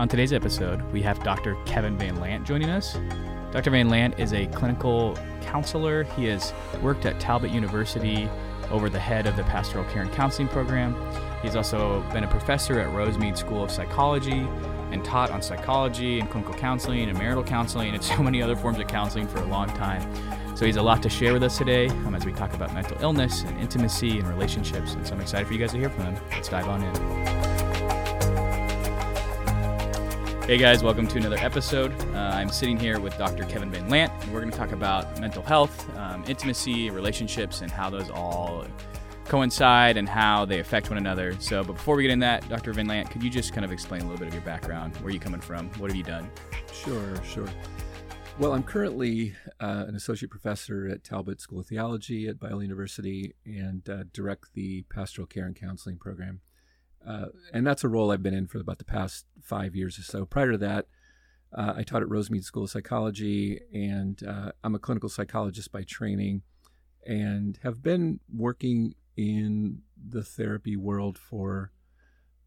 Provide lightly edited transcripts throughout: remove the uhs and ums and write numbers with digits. On today's episode, we have Dr. Kevin Van Lant joining us. Dr. Van Lant is a clinical counselor. He has worked at Talbot University over the head of the Pastoral Care and Counseling Program. He's also been a professor at Rosemead School of Psychology and taught on psychology and clinical counseling and marital counseling and so many other forms of counseling for a long time. So he's a lot to share with us today as we talk about mental illness and intimacy and relationships. And so I'm excited for you guys to hear from him. Let's dive on in. Hey guys, welcome to another episode. I'm sitting here with Dr. Kevin Van Lant, and we're going to talk about mental health, intimacy, relationships, and how those all coincide and how they affect one another. So, but before we get into that, Dr. Van Lant, could you just kind of explain a little bit of your background? Where are you coming from? What have you done? Sure. Well, I'm currently an associate professor at Talbot School of Theology at Biola University and direct the Pastoral Care and Counseling Program. And that's a role I've been in for about the past 5 years or so. Prior to that, I taught at Rosemead School of Psychology, and I'm a clinical psychologist by training and have been working in the therapy world for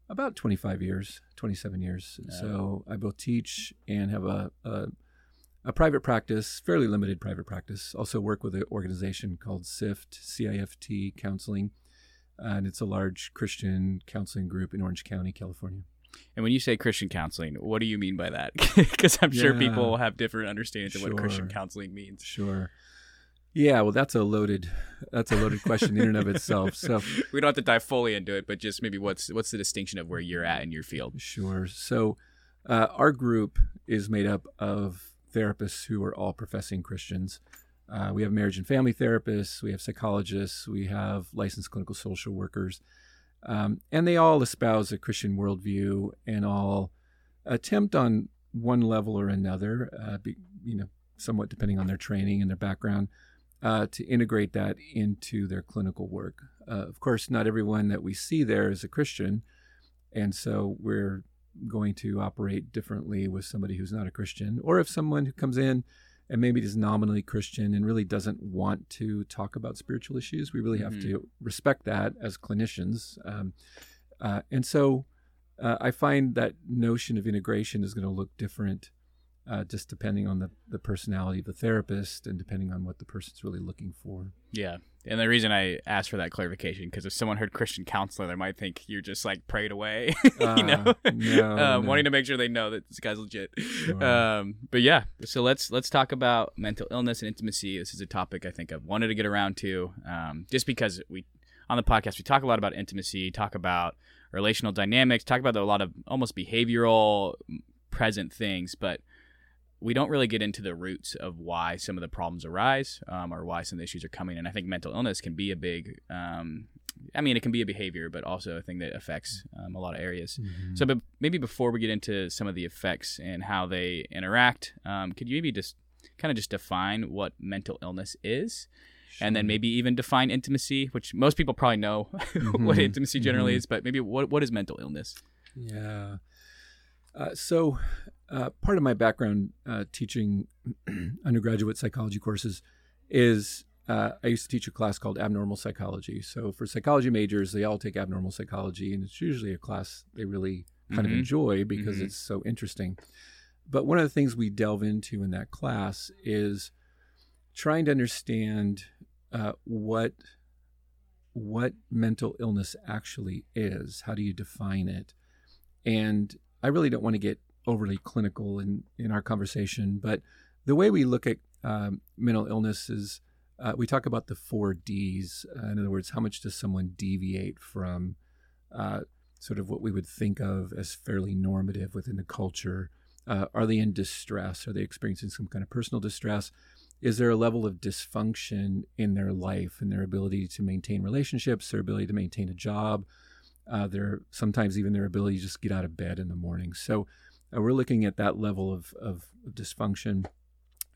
about 27 years. Yeah. So I both teach and have a private practice, fairly limited private practice. Also work with an organization called CIFT Counseling, and it's a large Christian counseling group in Orange County, California. And when you say Christian counseling, what do you mean by that? Because I'm sure people have different understandings of what Christian counseling means. Sure. Yeah, well, that's a loaded question in and of itself. So we don't have to dive fully into it, but just maybe what's the distinction of where you're at in your field? Sure. So our group is made up of therapists who are all professing Christians. We have marriage and family therapists, we have psychologists, we have licensed clinical social workers, and they all espouse a Christian worldview and all attempt on one level or another, somewhat depending on their training and their background, to integrate that into their clinical work. Of course, not everyone that we see there is a Christian, and so we're going to operate differently with somebody who's not a Christian, or if someone who comes in and maybe is nominally Christian and really doesn't want to talk about spiritual issues. We really have to respect that as clinicians. And so I find that notion of integration is going to look different just depending on the personality of the therapist and depending on what the person's really looking for. Yeah. And the reason I asked for that clarification, because if someone heard Christian counselor, they might think you're just like prayed away, no. Wanting to make sure they know that this guy's legit. Sure. But yeah, so let's talk about mental illness and intimacy. This is a topic I think I've wanted to get around to, just because on the podcast, we talk a lot about intimacy, talk about relational dynamics, talk about a lot of almost behavioral present things, but we don't really get into the roots of why some of the problems arise or why some of the issues are coming. And I think mental illness can be a big, it can be a behavior, but also a thing that affects a lot of areas. Mm-hmm. So but maybe before we get into some of the effects and how they interact, could you maybe just kind of just define what mental illness is? Sure. And then maybe even define intimacy, which most people probably know what intimacy generally is, but maybe what is mental illness? Yeah. So part of my background teaching undergraduate psychology courses is I used to teach a class called abnormal psychology. So for psychology majors, they all take abnormal psychology, and it's usually a class they really kind of enjoy because it's so interesting. But one of the things we delve into in that class is trying to understand what mental illness actually is. How do you define it? And I really don't want to get overly clinical in our conversation, but the way we look at mental illness is we talk about the 4 Ds. In other words, how much does someone deviate from sort of what we would think of as fairly normative within the culture? Are they in distress? Are they experiencing some kind of personal distress? Is there a level of dysfunction in their life and their ability to maintain relationships, their ability to maintain a job, their sometimes even their ability to just get out of bed in the morning? So we're looking at that level of dysfunction.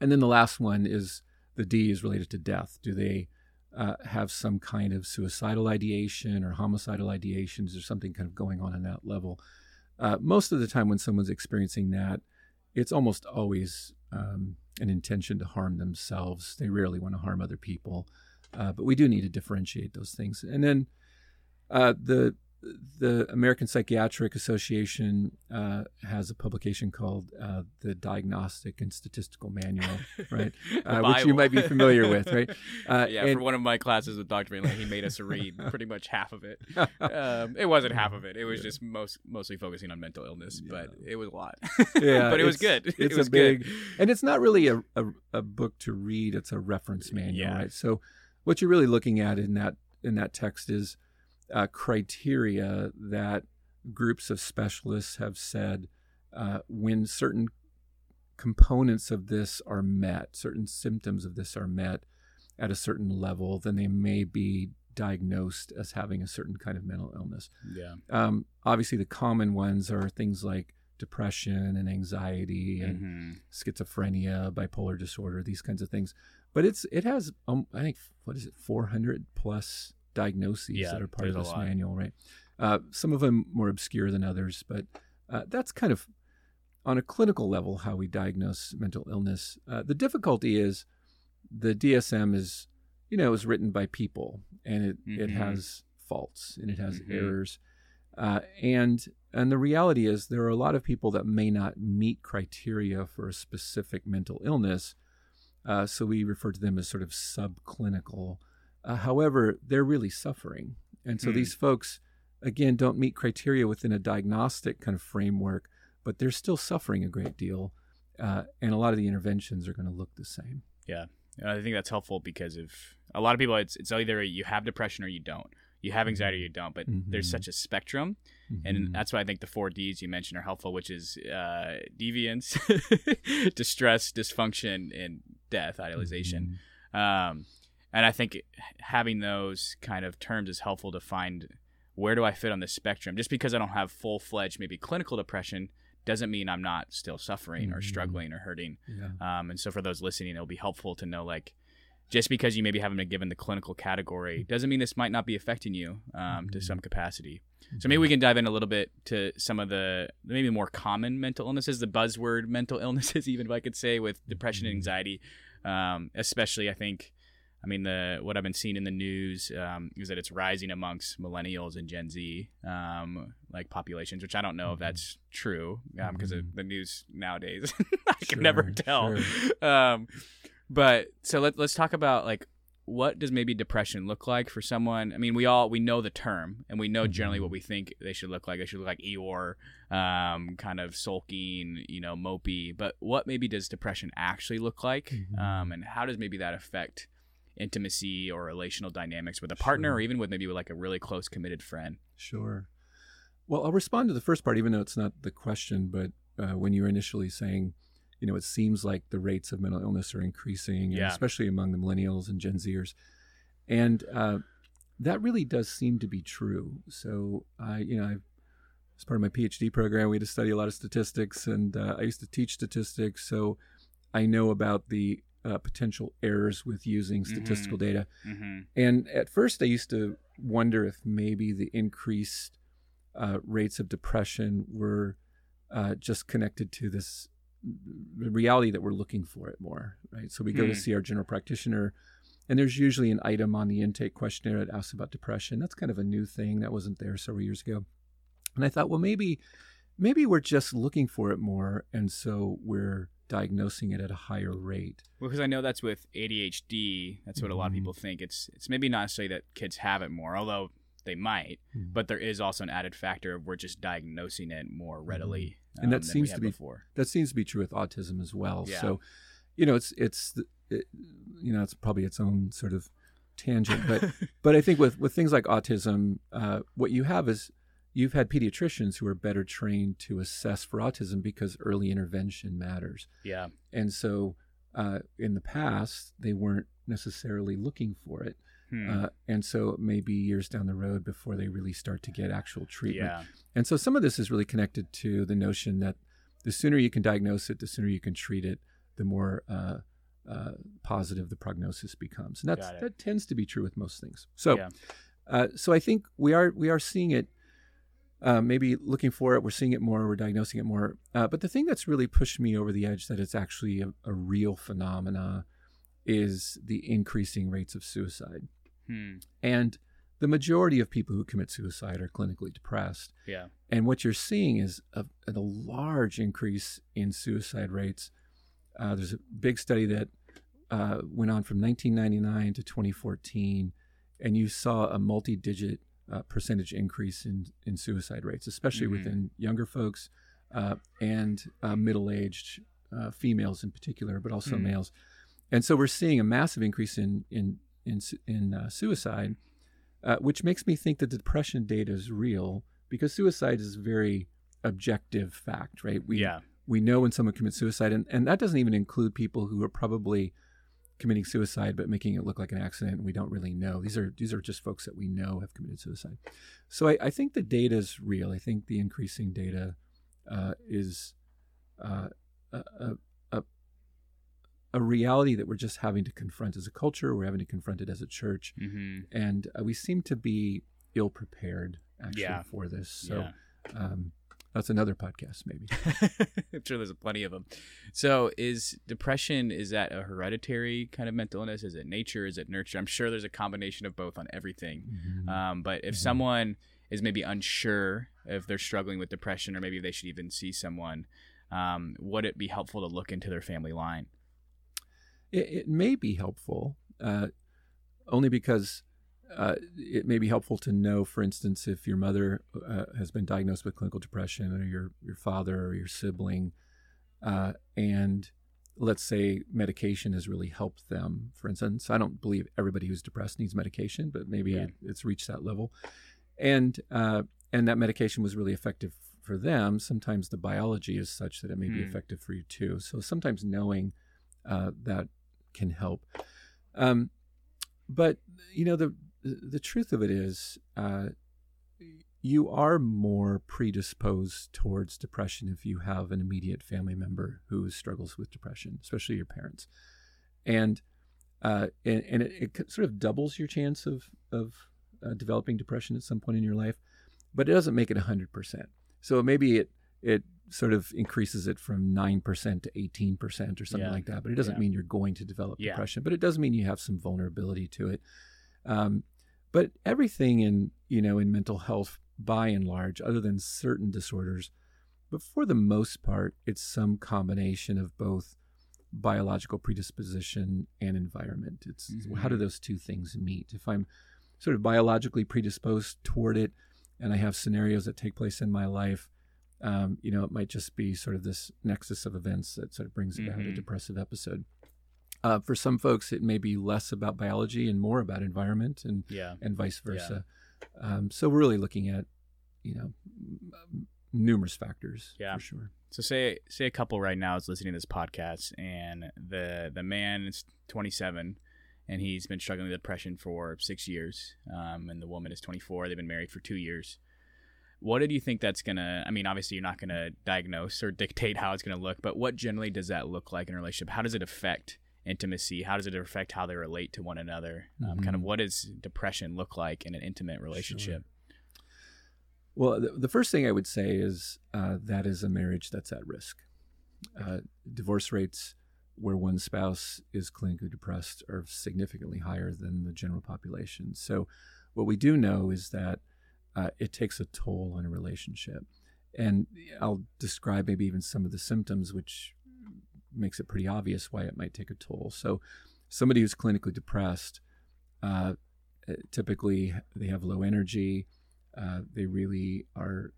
And then the last one is the D is related to death. Do they have some kind of suicidal ideation or homicidal ideation? Is there something kind of going on that level? Most of the time when someone's experiencing that, it's almost always an intention to harm themselves. They rarely want to harm other people. But we do need to differentiate those things. And then the the American Psychiatric Association has a publication called the Diagnostic and Statistical Manual, right? Which you might be familiar with, right? Yeah, for one of my classes with Dr. Mainland, he made us read pretty much half of it. It wasn't half of it. It was just mostly focusing on mental illness, but it was a lot. Yeah, but it was good. It's it was a big, good. And it's not really a book to read. It's a reference manual, right? So what you're really looking at in that text is criteria that groups of specialists have said when certain components of this are met, certain symptoms of this are met at a certain level, then they may be diagnosed as having a certain kind of mental illness. Yeah. Obviously, the common ones are things like depression and anxiety and schizophrenia, bipolar disorder, these kinds of things. But it has, I think, 400 plus diagnoses that are part of this manual, right? Some of them more obscure than others, but that's kind of on a clinical level how we diagnose mental illness. The difficulty is the DSM is, is written by people, and it has faults and it has errors, and the reality is there are a lot of people that may not meet criteria for a specific mental illness, so we refer to them as sort of subclinical. However, they're really suffering. And so these folks, again, don't meet criteria within a diagnostic kind of framework, but they're still suffering a great deal. And a lot of the interventions are going to look the same. Yeah. I think that's helpful because if a lot of people, it's either you have depression or you don't. You have anxiety or you don't, but there's such a spectrum. And that's why I think the 4 Ds you mentioned are helpful, which is deviance, distress, dysfunction, and death, idealization. And I think having those kind of terms is helpful to find where do I fit on this spectrum. Just because I don't have full-fledged maybe clinical depression doesn't mean I'm not still suffering or struggling or hurting. Yeah. And so for those listening, it'll be helpful to know, like, just because you maybe haven't been given the clinical category doesn't mean this might not be affecting you to some capacity. So maybe we can dive in a little bit to some of the maybe more common mental illnesses, the buzzword mental illnesses, even if I could say, with depression and anxiety, especially I think. I mean, what I've been seeing in the news is that it's rising amongst millennials and Gen Z like populations, which I don't know if that's true because of the news nowadays. I can never tell. Sure. But so let's talk about, like, what does maybe depression look like for someone? I mean, we know the term, and we know generally what we think they should look like. They should look like Eeyore, kind of sulking, mopey. But what maybe does depression actually look like, and how does maybe that affect intimacy or relational dynamics with a partner or even with maybe like a really close committed friend? Sure. Well, I'll respond to the first part, even though it's not the question, but when you were initially saying, it seems like the rates of mental illness are increasing, and especially among the millennials and Gen Zers. And that really does seem to be true. So, as part of my PhD program, we had to study a lot of statistics, and I used to teach statistics. So I know about the potential errors with using statistical data. And at first I used to wonder if maybe the increased rates of depression were just connected to this reality that we're looking for it more, right? So we go to see our general practitioner, and there's usually an item on the intake questionnaire that asks about depression. That's kind of a new thing that wasn't there several years ago. And I thought, well, maybe we're just looking for it more, and so we're diagnosing it at a higher rate. Well, because I know that's with ADHD, that's what a lot of people think. It's maybe not to say that kids have it more, although they might, but there is also an added factor of we're just diagnosing it more readily. And that seems to be before. That seems to be true with autism as well. Yeah. So, it's probably its own sort of tangent, but but I think with things like autism, what you have is you've had pediatricians who are better trained to assess for autism because early intervention matters. Yeah. And so in the past, they weren't necessarily looking for it. And so it may be years down the road before they really start to get actual treatment. Yeah. And so some of this is really connected to the notion that the sooner you can diagnose it, the sooner you can treat it, the more positive the prognosis becomes. And that tends to be true with most things. So, so I think we are seeing it. Maybe looking for it, we're seeing it more, we're diagnosing it more. But the thing that's really pushed me over the edge that it's actually a real phenomena is the increasing rates of suicide. And the majority of people who commit suicide are clinically depressed. Yeah. And what you're seeing is a large increase in suicide rates. There's a big study that went on from 1999 to 2014, and you saw a multi-digit percentage increase in suicide rates, especially mm-hmm. within younger folks and middle-aged females in particular, but also mm-hmm. males. And so we're seeing a massive increase in suicide, which makes me think that the depression data is real, because suicide is a very objective fact, right? We know when someone commits suicide, and that doesn't even include people who are probably committing suicide but making it look like an accident, and we don't really know. These are just folks that we know have committed suicide. So I think the data is real. I think the increasing data is a reality that we're just having to confront as a culture. We're having to confront it as a church, mm-hmm. and we seem to be ill prepared actually for this. So that's another podcast, maybe. I'm sure there's plenty of them. So is depression, is that a hereditary kind of mental illness? Is it nature? Is it nurture? I'm sure there's a combination of both on everything. Mm-hmm. But if mm-hmm. someone is maybe unsure if they're struggling with depression, or maybe they should even see someone, would it be helpful to look into their family line? It may be helpful, only because it may be helpful to know, for instance, if your mother has been diagnosed with clinical depression, or your father or your sibling, and let's say medication has really helped them, for instance. I don't believe everybody who's depressed needs medication, but maybe it's reached that level. And that medication was really effective for them. Sometimes the biology is such that it may be effective for you too. So sometimes knowing that can help. But, you know, the truth of it is you are more predisposed towards depression if you have an immediate family member who struggles with depression, especially your parents. And it sort of doubles your chance of developing depression at some point in your life, but it doesn't make it 100%. So maybe it sort of increases it from 9% to 18% or something like that. But it doesn't mean you're going to develop depression, but it does mean you have some vulnerability to it. But everything in mental health, by and large, other than certain disorders, but for the most part, it's some combination of both biological predisposition and environment. It's mm-hmm. how do those two things meet? If I'm sort of biologically predisposed toward it, and I have scenarios that take place in my life, it might just be sort of this nexus of events that sort of brings about mm-hmm. a depressive episode. For some folks, it may be less about biology and more about environment and vice versa. Yeah. So we're really looking at, numerous factors for sure. So say a couple right now is listening to this podcast, and the man is 27 and he's been struggling with depression for 6 years. And the woman is 24. They've been married for 2 years. What do you think that's going to, I mean, obviously you're not going to diagnose or dictate how it's going to look, but what generally does that look like in a relationship? How does it affect intimacy? How does it affect how they relate to one another? Mm-hmm. Kind of what does depression look like in an intimate relationship? Sure. Well, the first thing I would say is that is a marriage that's at risk. Divorce rates where one spouse is clinically depressed are significantly higher than the general population. So what we do know is that it takes a toll on a relationship. And I'll describe maybe even some of the symptoms, which makes it pretty obvious why it might take a toll. So somebody who's clinically depressed, typically they have low energy. They really are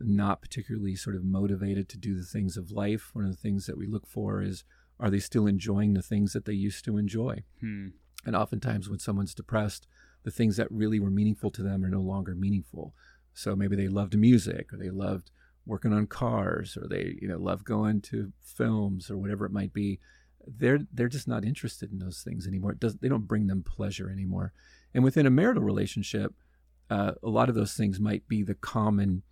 not particularly sort of motivated to do the things of life. One of the things that we look for is, are they still enjoying the things that they used to enjoy? And oftentimes when someone's depressed, the things that really were meaningful to them are no longer meaningful. So maybe they loved music, or they loved working on cars, or they love going to films, or whatever it might be. They're just not interested in those things anymore. They don't bring them pleasure anymore. And within a marital relationship, a lot of those things might be the common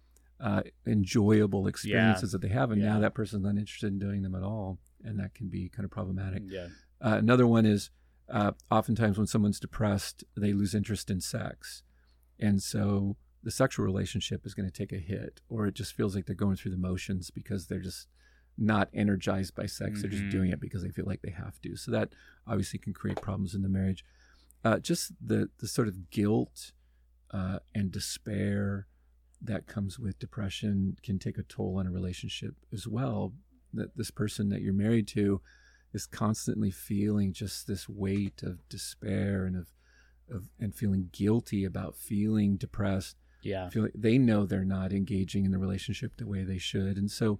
enjoyable experiences that they have, and now that person's not interested in doing them at all, and that can be kind of problematic. Another one is oftentimes when someone's depressed, they lose interest in sex. And so the sexual relationship is going to take a hit, or it just feels like they're going through the motions because they're just not energized by sex. Mm-hmm. They're just doing it because they feel like they have to. So that obviously can create problems in the marriage. just the sort of guilt and despair that comes with depression can take a toll on a relationship as well. That this person that you're married to is constantly feeling just this weight of despair and of feeling guilty about feeling depressed. Yeah, feel like they know they're not engaging in the relationship the way they should, and so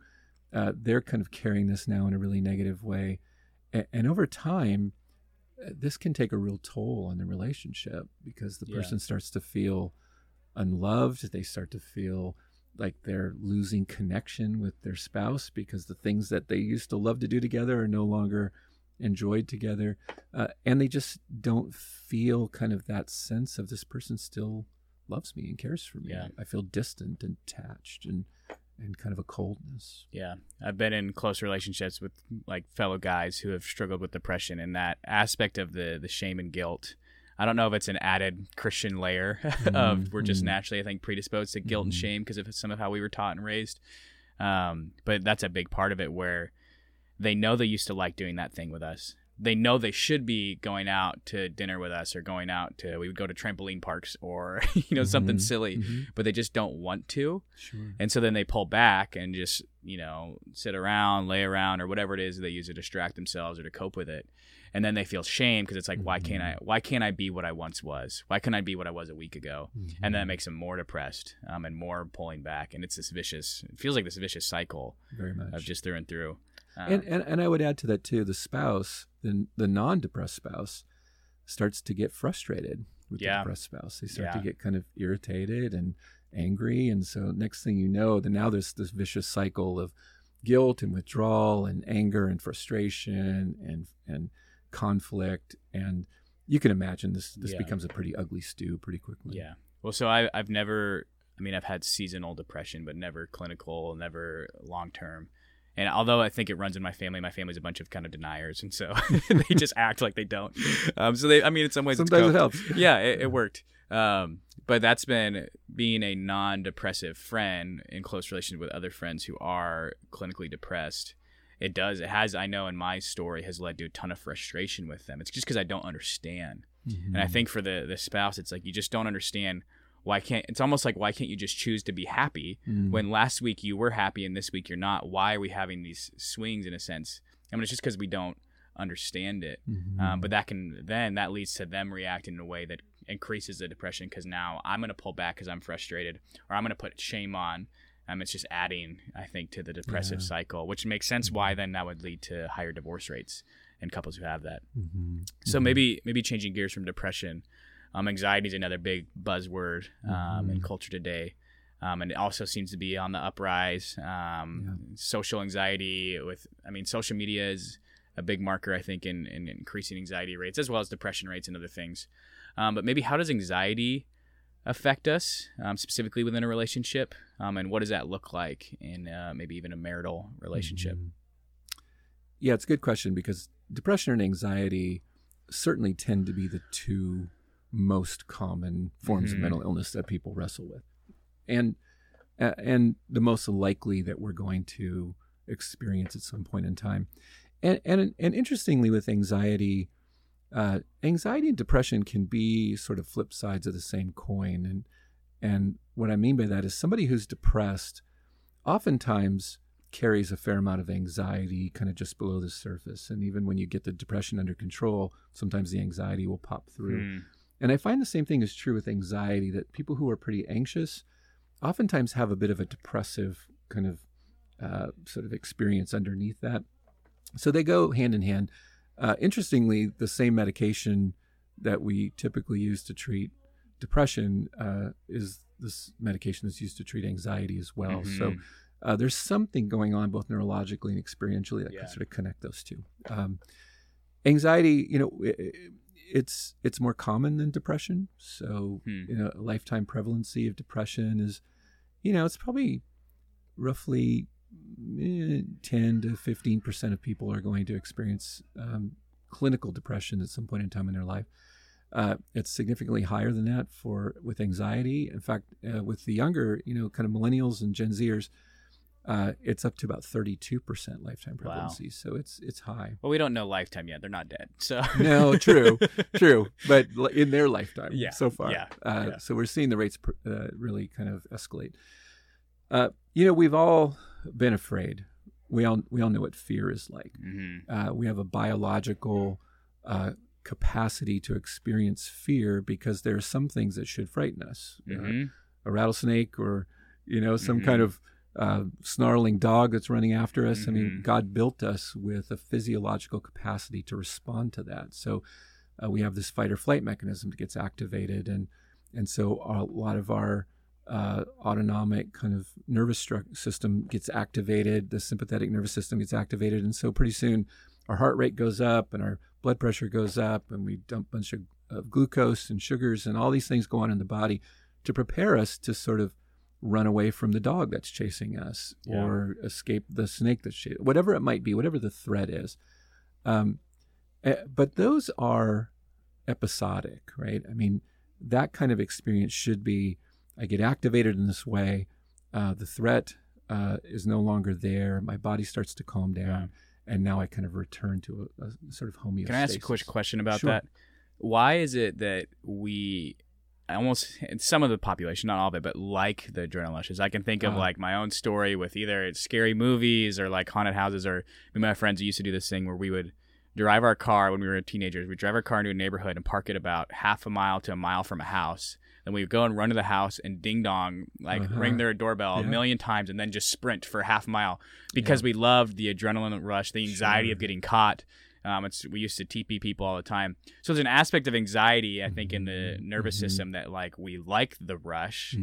they're kind of carrying this now in a really negative way. And over time, this can take a real toll on the relationship because the person starts to feel unloved. They start to feel like they're losing connection with their spouse because the things that they used to love to do together are no longer enjoyed together. And they just don't feel kind of that sense of this person still loves me and cares for me. Yeah. I feel distant and attached and kind of a coldness. Yeah. I've been in close relationships with like fellow guys who have struggled with depression and that aspect of the shame and guilt. I don't know if it's an added Christian layer of we're just naturally, I think, predisposed to guilt and shame because of some of how we were taught and raised. But that's a big part of it where they know they used to like doing that thing with us. They know they should be going out to dinner with us or going out to, we would go to trampoline parks or, you know, something silly, but they just don't want to. Sure. And so then they pull back and just, you know, sit around, lay around or whatever it is they use to distract themselves or to cope with it. And then they feel shame because it's like, why can't I be what I once was? Why couldn't I be what I was a week ago? And then it makes them more depressed and more pulling back. And it's this vicious, it feels like this vicious cycle of just through and through. And I would add to that too, the spouse, the non-depressed spouse starts to get frustrated with the depressed spouse. They start to get kind of irritated and angry. And so next thing you know, now there's this vicious cycle of guilt and withdrawal and anger and frustration and conflict, and you can imagine this becomes a pretty ugly stew pretty quickly. Yeah. Well, so I've never, I mean, I've had seasonal depression, but never clinical, never long-term. And although I think it runs in my family's a bunch of kind of deniers, and so they just act like they don't. So they, I mean, in some ways, sometimes it helps. Yeah, it worked. But that's been being a non-depressive friend in close relation with other friends who are clinically depressed. It does. It has, I know in my story, has led to a ton of frustration with them. It's just because I don't understand. And I think for the spouse, it's like you just don't understand why can't you just choose to be happy when last week you were happy and this week you're not? Why are we having these swings in a sense? I mean, it's just because we don't understand it. But that leads to them reacting in a way that increases the depression because now I'm going to pull back because I'm frustrated or I'm going to put shame on. It's just adding, I think, to the depressive cycle, which makes sense why then that would lead to higher divorce rates in couples who have that. So maybe changing gears from depression, anxiety is another big buzzword in culture today. And it also seems to be on the uprise. Social anxiety social media is a big marker, I think, in increasing anxiety rates as well as depression rates and other things. But maybe how does anxiety affect us specifically within a relationship, and what does that look like in maybe even a marital relationship? Yeah, it's a good question because depression and anxiety certainly tend to be the two most common forms of mental illness that people wrestle with, and the most likely that we're going to experience at some point in time. And interestingly, with anxiety. Anxiety and depression can be sort of flip sides of the same coin. And what I mean by that is somebody who's depressed oftentimes carries a fair amount of anxiety kind of just below the surface. And even when you get the depression under control, sometimes the anxiety will pop through. And I find the same thing is true with anxiety, that people who are pretty anxious oftentimes have a bit of a depressive kind of sort of experience underneath that. So they go hand in hand. Interestingly, the same medication that we typically use to treat depression is this medication that's used to treat anxiety as well. So there's something going on both neurologically and experientially that can sort of connect those two. Anxiety, you know, it's more common than depression. So, you know, a lifetime prevalency of depression is, you know, it's probably roughly 10 to 15% of people are going to experience clinical depression at some point in time in their life. It's significantly higher than that with anxiety. In fact, with the younger, you know, kind of millennials and Gen Zers, It's up to about 32% lifetime prevalency. Wow. So it's high. Well, we don't know lifetime yet. They're not dead. So no, true. But in their lifetime so far. Yeah. So we're seeing the rates really kind of escalate. We've all been afraid. We all know what fear is like. Mm-hmm. We have a biological capacity to experience fear because there are some things that should frighten us. Mm-hmm. A rattlesnake or, some mm-hmm. kind of snarling dog that's running after us. Mm-hmm. I mean, God built us with a physiological capacity to respond to that. So we have this fight or flight mechanism that gets activated. And so a lot of our autonomic kind of nervous system gets activated. The sympathetic nervous system gets activated. And so pretty soon our heart rate goes up and our blood pressure goes up and we dump a bunch of glucose and sugars and all these things go on in the body to prepare us to sort of run away from the dog that's chasing us or escape the snake that's chasing, whatever it might be, whatever the threat is. But those are episodic, right? I mean, that kind of experience should be, I get activated in this way, the threat is no longer there, my body starts to calm down, and now I kind of return to a sort of homeostasis. Can I ask a quick question about that? Why is it that we... almost some of the population, not all of it, but like the adrenaline rushes. I can think of like my own story with either it's scary movies or like haunted houses, or my friends used to do this thing where we would drive our car when we were teenagers. We'd drive our car into a neighborhood and park it about half a mile to a mile from a house. Then we would go and run to the house and ding dong, like ring their doorbell a million times and then just sprint for half a mile because we loved the adrenaline rush, the anxiety of getting caught. We used to TP people all the time. So there's an aspect of anxiety, I think, in the nervous system that like we like the rush,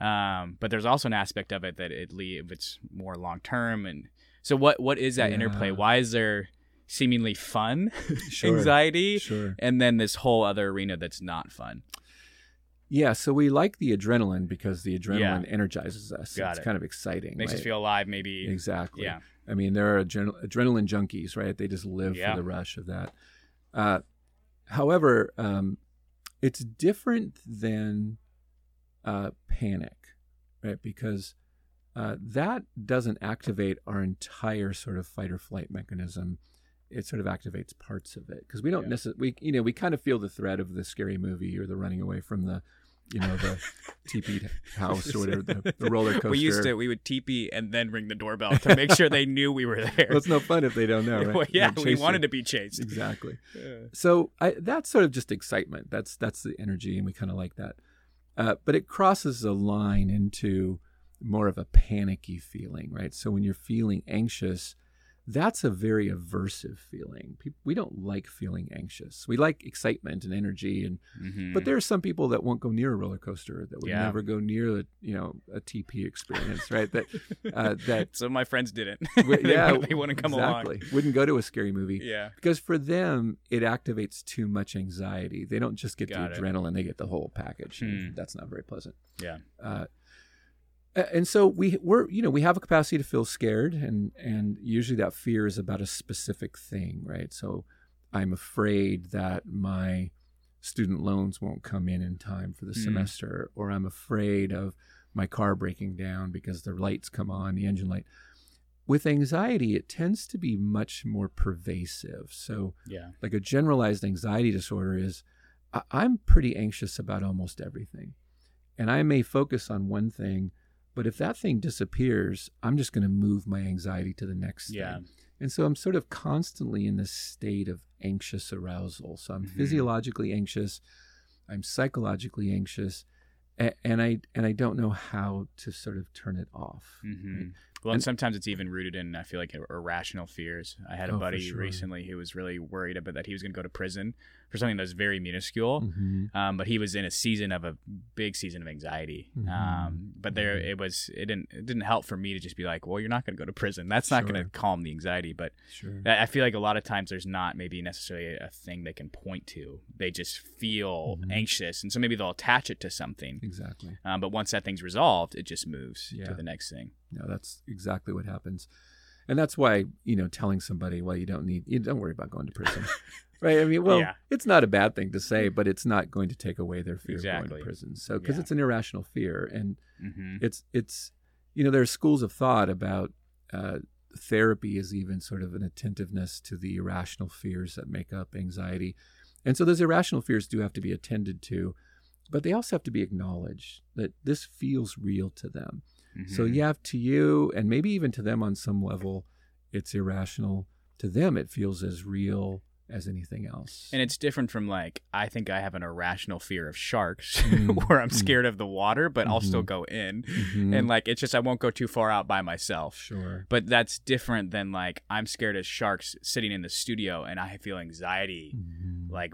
but there's also an aspect of it that it's more long term. And so what is that interplay? Why is there seemingly fun anxiety and then this whole other arena that's not fun? Yeah, so we like the adrenaline because the adrenaline energizes us. It's kind of exciting. Makes us feel alive, maybe. Exactly. Yeah. I mean, there are adrenaline junkies, right? They just live for the rush of that. However, it's different than panic, right? Because that doesn't activate our entire sort of fight or flight mechanism. It sort of activates parts of it because we don't necessarily, we kind of feel the threat of the scary movie or the running away from the, the teepee house or whatever, the roller coaster. We would teepee and then ring the doorbell to make sure they knew we were there. Well, it's no fun if they don't know, right? Well, we wanted to be chased. Exactly. Yeah. So that's sort of just excitement. That's the energy, and we kind of like that. But it crosses a line into more of a panicky feeling, right? So when you're feeling anxious, that's a very aversive feeling. We don't like feeling anxious. We like excitement and energy, but there are some people that won't go near a roller coaster, that would never go near a TP experience, right? That so my friends didn't. They wouldn't come along. Wouldn't go to a scary movie. Yeah, because for them it activates too much anxiety. They don't just get adrenaline; they get the whole package. Mm. That's not very pleasant. Yeah. And so we have a capacity to feel scared, and usually that fear is about a specific thing, right? So I'm afraid that my student loans won't come in time for the semester, or I'm afraid of my car breaking down because the lights come on, the engine light. With anxiety, it tends to be much more pervasive. So like a generalized anxiety disorder is, I'm pretty anxious about almost everything. And I may focus on one thing, but if that thing disappears, I'm just going to move my anxiety to the next thing. And so I'm sort of constantly in this state of anxious arousal. So I'm physiologically anxious, I'm psychologically anxious, and I don't know how to sort of turn it off. Mm-hmm. Right? Well, and sometimes it's even rooted in, I feel like, irrational fears. I had a buddy recently who was really worried about that he was going to go to prison for something that was very minuscule. Mm-hmm. But he was in a big season of anxiety. Mm-hmm. But there it didn't help for me to just be like, well, you're not going to go to prison. That's not going to calm the anxiety. But I feel like a lot of times there's not maybe necessarily a thing they can point to. They just feel anxious. And so maybe they'll attach it to something. Exactly. But once that thing's resolved, it just moves to the next thing. No, that's exactly what happens. And that's why, telling somebody, well, you don't worry about going to prison, right? I mean, well, it's not a bad thing to say, but it's not going to take away their fear of going to prison. So, because it's an irrational fear, and it's you know, there are schools of thought about therapy as even sort of an attentiveness to the irrational fears that make up anxiety. And so those irrational fears do have to be attended to, but they also have to be acknowledged that this feels real to them. Mm-hmm. So yeah, to you, and maybe even to them on some level, it's irrational. To them, it feels as real as anything else. And it's different from like, I think I have an irrational fear of sharks where I'm scared of the water, but I'll still go in. And like, it's just, I won't go too far out by myself. Sure. But that's different than like, I'm scared of sharks sitting in the studio and I feel anxiety like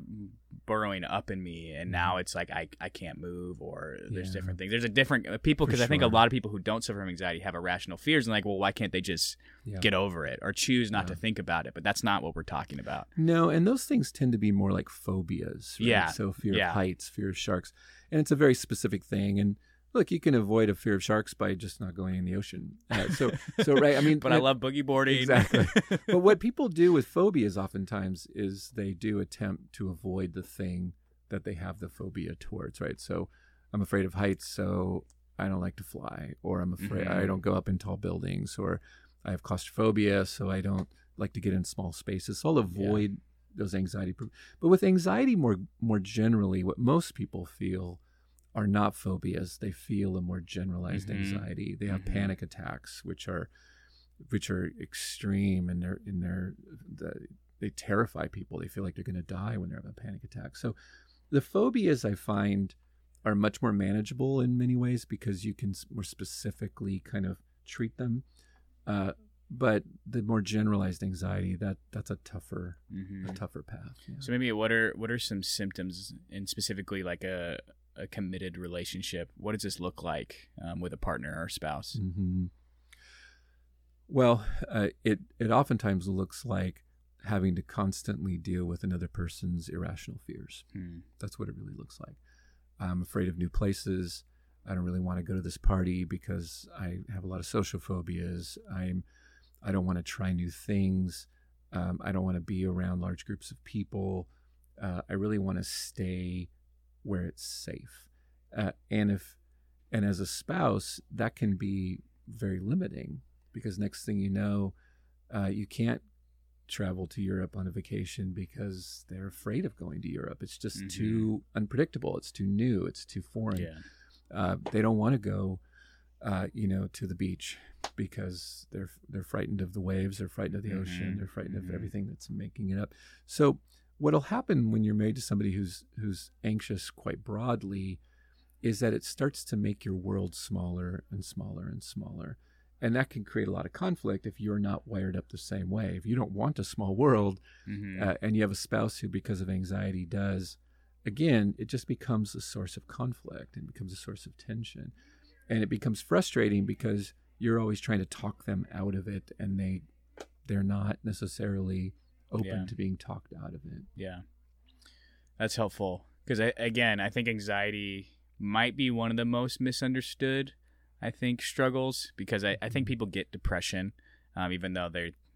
burrowing up in me. And now it's like, I can't move, or there's different things. There's a different people, because I think a lot of people who don't suffer from anxiety have irrational fears and like, well, why can't they just get over it or choose not to think about it? But that's not what we're talking about. No, and those things tend to be more like phobias. Right? Yeah. So fear of heights, fear of sharks. And it's a very specific thing. And look, you can avoid a fear of sharks by just not going in the ocean. Right. I mean, but I love boogie boarding. Exactly. But what people do with phobias oftentimes is they do attempt to avoid the thing that they have the phobia towards, right? So I'm afraid of heights, so I don't like to fly, or I'm afraid I don't go up in tall buildings, or I have claustrophobia, so I don't like to get in small spaces. So I'll avoid those anxiety. But with anxiety more generally, what most people feel are not phobias. They feel a more generalized anxiety. They have panic attacks, which are extreme, and they terrify people. They feel like they're going to die when they're having a panic attack. So the phobias, I find, are much more manageable in many ways because you can more specifically kind of treat them. But the more generalized anxiety, that's a tougher path. Yeah. So maybe what are some symptoms, and specifically like a committed relationship? What does this look like with a partner or spouse? Mm-hmm. Well, it oftentimes looks like having to constantly deal with another person's irrational fears. That's what it really looks like. I'm afraid of new places. I don't really want to go to this party because I have a lot of social phobias. I don't want to try new things. I don't want to be around large groups of people. I really want to stay where it's safe. And as a spouse, that can be very limiting, because next thing you know, you can't travel to Europe on a vacation because they're afraid of going to Europe. It's just too unpredictable. It's too new. It's too foreign. Yeah. They don't want to go, to the beach because they're frightened of the waves. They're frightened of the ocean. They're frightened of everything that's making it up. So what'll happen when you're married to somebody who's anxious quite broadly is that it starts to make your world smaller and smaller and smaller. And that can create a lot of conflict if you're not wired up the same way. If you don't want a small world and you have a spouse who, because of anxiety, does, again, it just becomes a source of conflict and becomes a source of tension. And it becomes frustrating because you're always trying to talk them out of it, and they're not necessarily open to being talked out of it. Yeah. That's helpful. Because I think anxiety might be one of the most misunderstood, I think, struggles, because I think people get depression, even though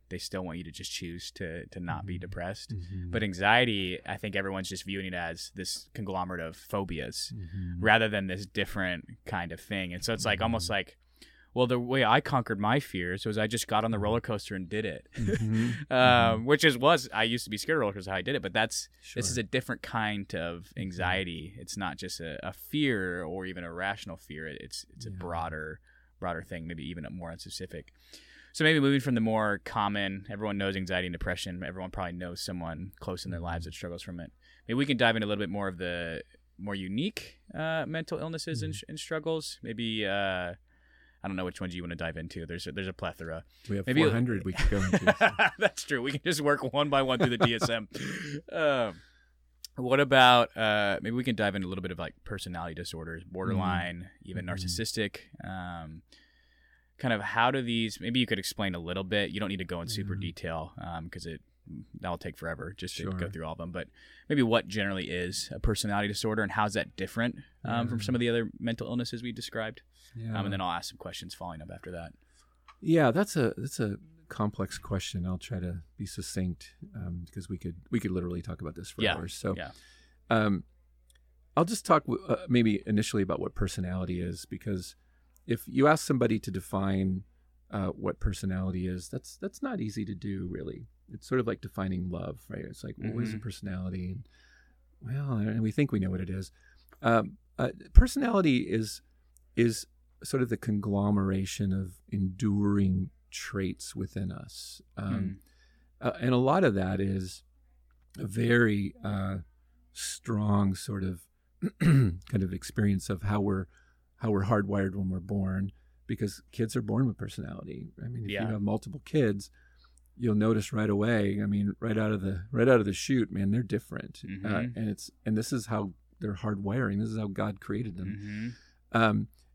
they still want you to just choose to not be depressed. But anxiety, I think everyone's just viewing it as this conglomerate of phobias rather than this different kind of thing. And so it's like almost like, well, the way I conquered my fears was I just got on the roller coaster and did it, I used to be scared of roller coasters, how I did it. But this is a different kind of anxiety. It's not just a fear or even a rational fear. It's a broader thing, maybe even more specific. So maybe moving from the more common, everyone knows anxiety and depression. Everyone probably knows someone close in their lives that struggles from it. Maybe we can dive into a little bit more of the more unique mental illnesses and struggles. Maybe. I don't know which ones you want to dive into. There's a plethora. We have 400 we could go into. So. That's true. We can just work one by one through the DSM. What about maybe we can dive into a little bit of like personality disorders, borderline, even narcissistic. Kind of how do these? Maybe you could explain a little bit. You don't need to go in super detail because that'll take forever just to go through all of them. But maybe what generally is a personality disorder, and how is that different from some of the other mental illnesses we described? Yeah. And then I'll ask some questions following up after that. Yeah, that's a complex question. I'll try to be succinct because we could literally talk about this for hours. So I'll just talk maybe initially about what personality is, because if you ask somebody to define what personality is, that's not easy to do, really. It's sort of like defining love, right? It's like, well, what is a personality? And, well, and we think we know what it is. Personality is sort of the conglomeration of enduring traits within us. And a lot of that is a very strong sort of kind of experience of how we're hardwired when we're born, because kids are born with personality. I mean, if you have multiple kids, you'll notice right away. I mean, right out of the chute, man, they're different. And this is how they're hardwiring. This is how God created them.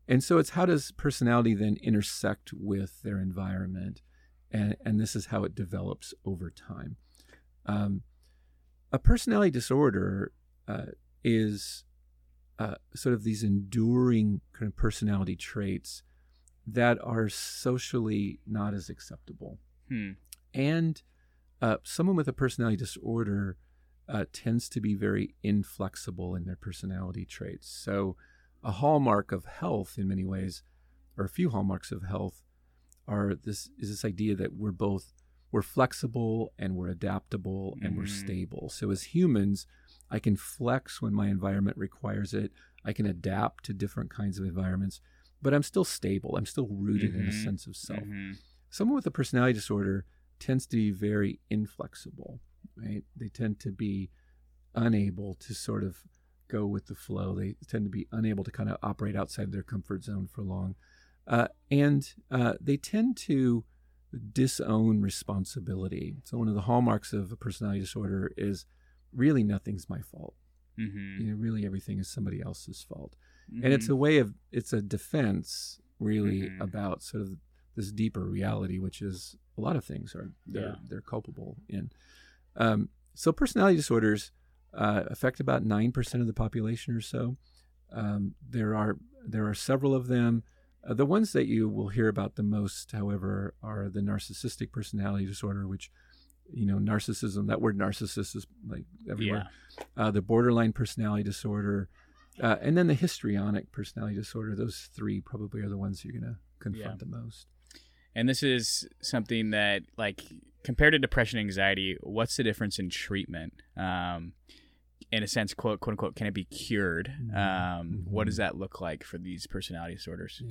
And so it's, how does personality then intersect with their environment? And this is how it develops over time. A personality disorder is sort of these enduring kind of personality traits that are socially not as acceptable. And someone with a personality disorder tends to be very inflexible in their personality traits. So a hallmark of health in many ways, or a few hallmarks of health, is this idea that we're flexible and we're adaptable and we're stable. So as humans, I can flex when my environment requires it. I can adapt to different kinds of environments, but I'm still stable. I'm still rooted in a sense of self. Someone with a personality disorder tends to be very inflexible, right? They tend to be unable to sort of go with the flow. They tend to be unable to kind of operate outside their comfort zone for long. And they tend to disown responsibility. So one of the hallmarks of a personality disorder is, really, nothing's my fault. You know, really, everything is somebody else's fault. And it's a defense, really, about sort of this deeper reality, which is a lot of things they're culpable in. So personality disorders affect about 9% of the population or so. There are several of them. The ones that you will hear about the most, however, are the narcissistic personality disorder, which, you know, narcissism, that word narcissist is like everywhere, the borderline personality disorder, and then the histrionic personality disorder. Those three probably are the ones you're going to confront the most. And this is something that, like, compared to depression and anxiety, what's the difference in treatment? In a sense, quote unquote, can it be cured? What does that look like for these personality disorders?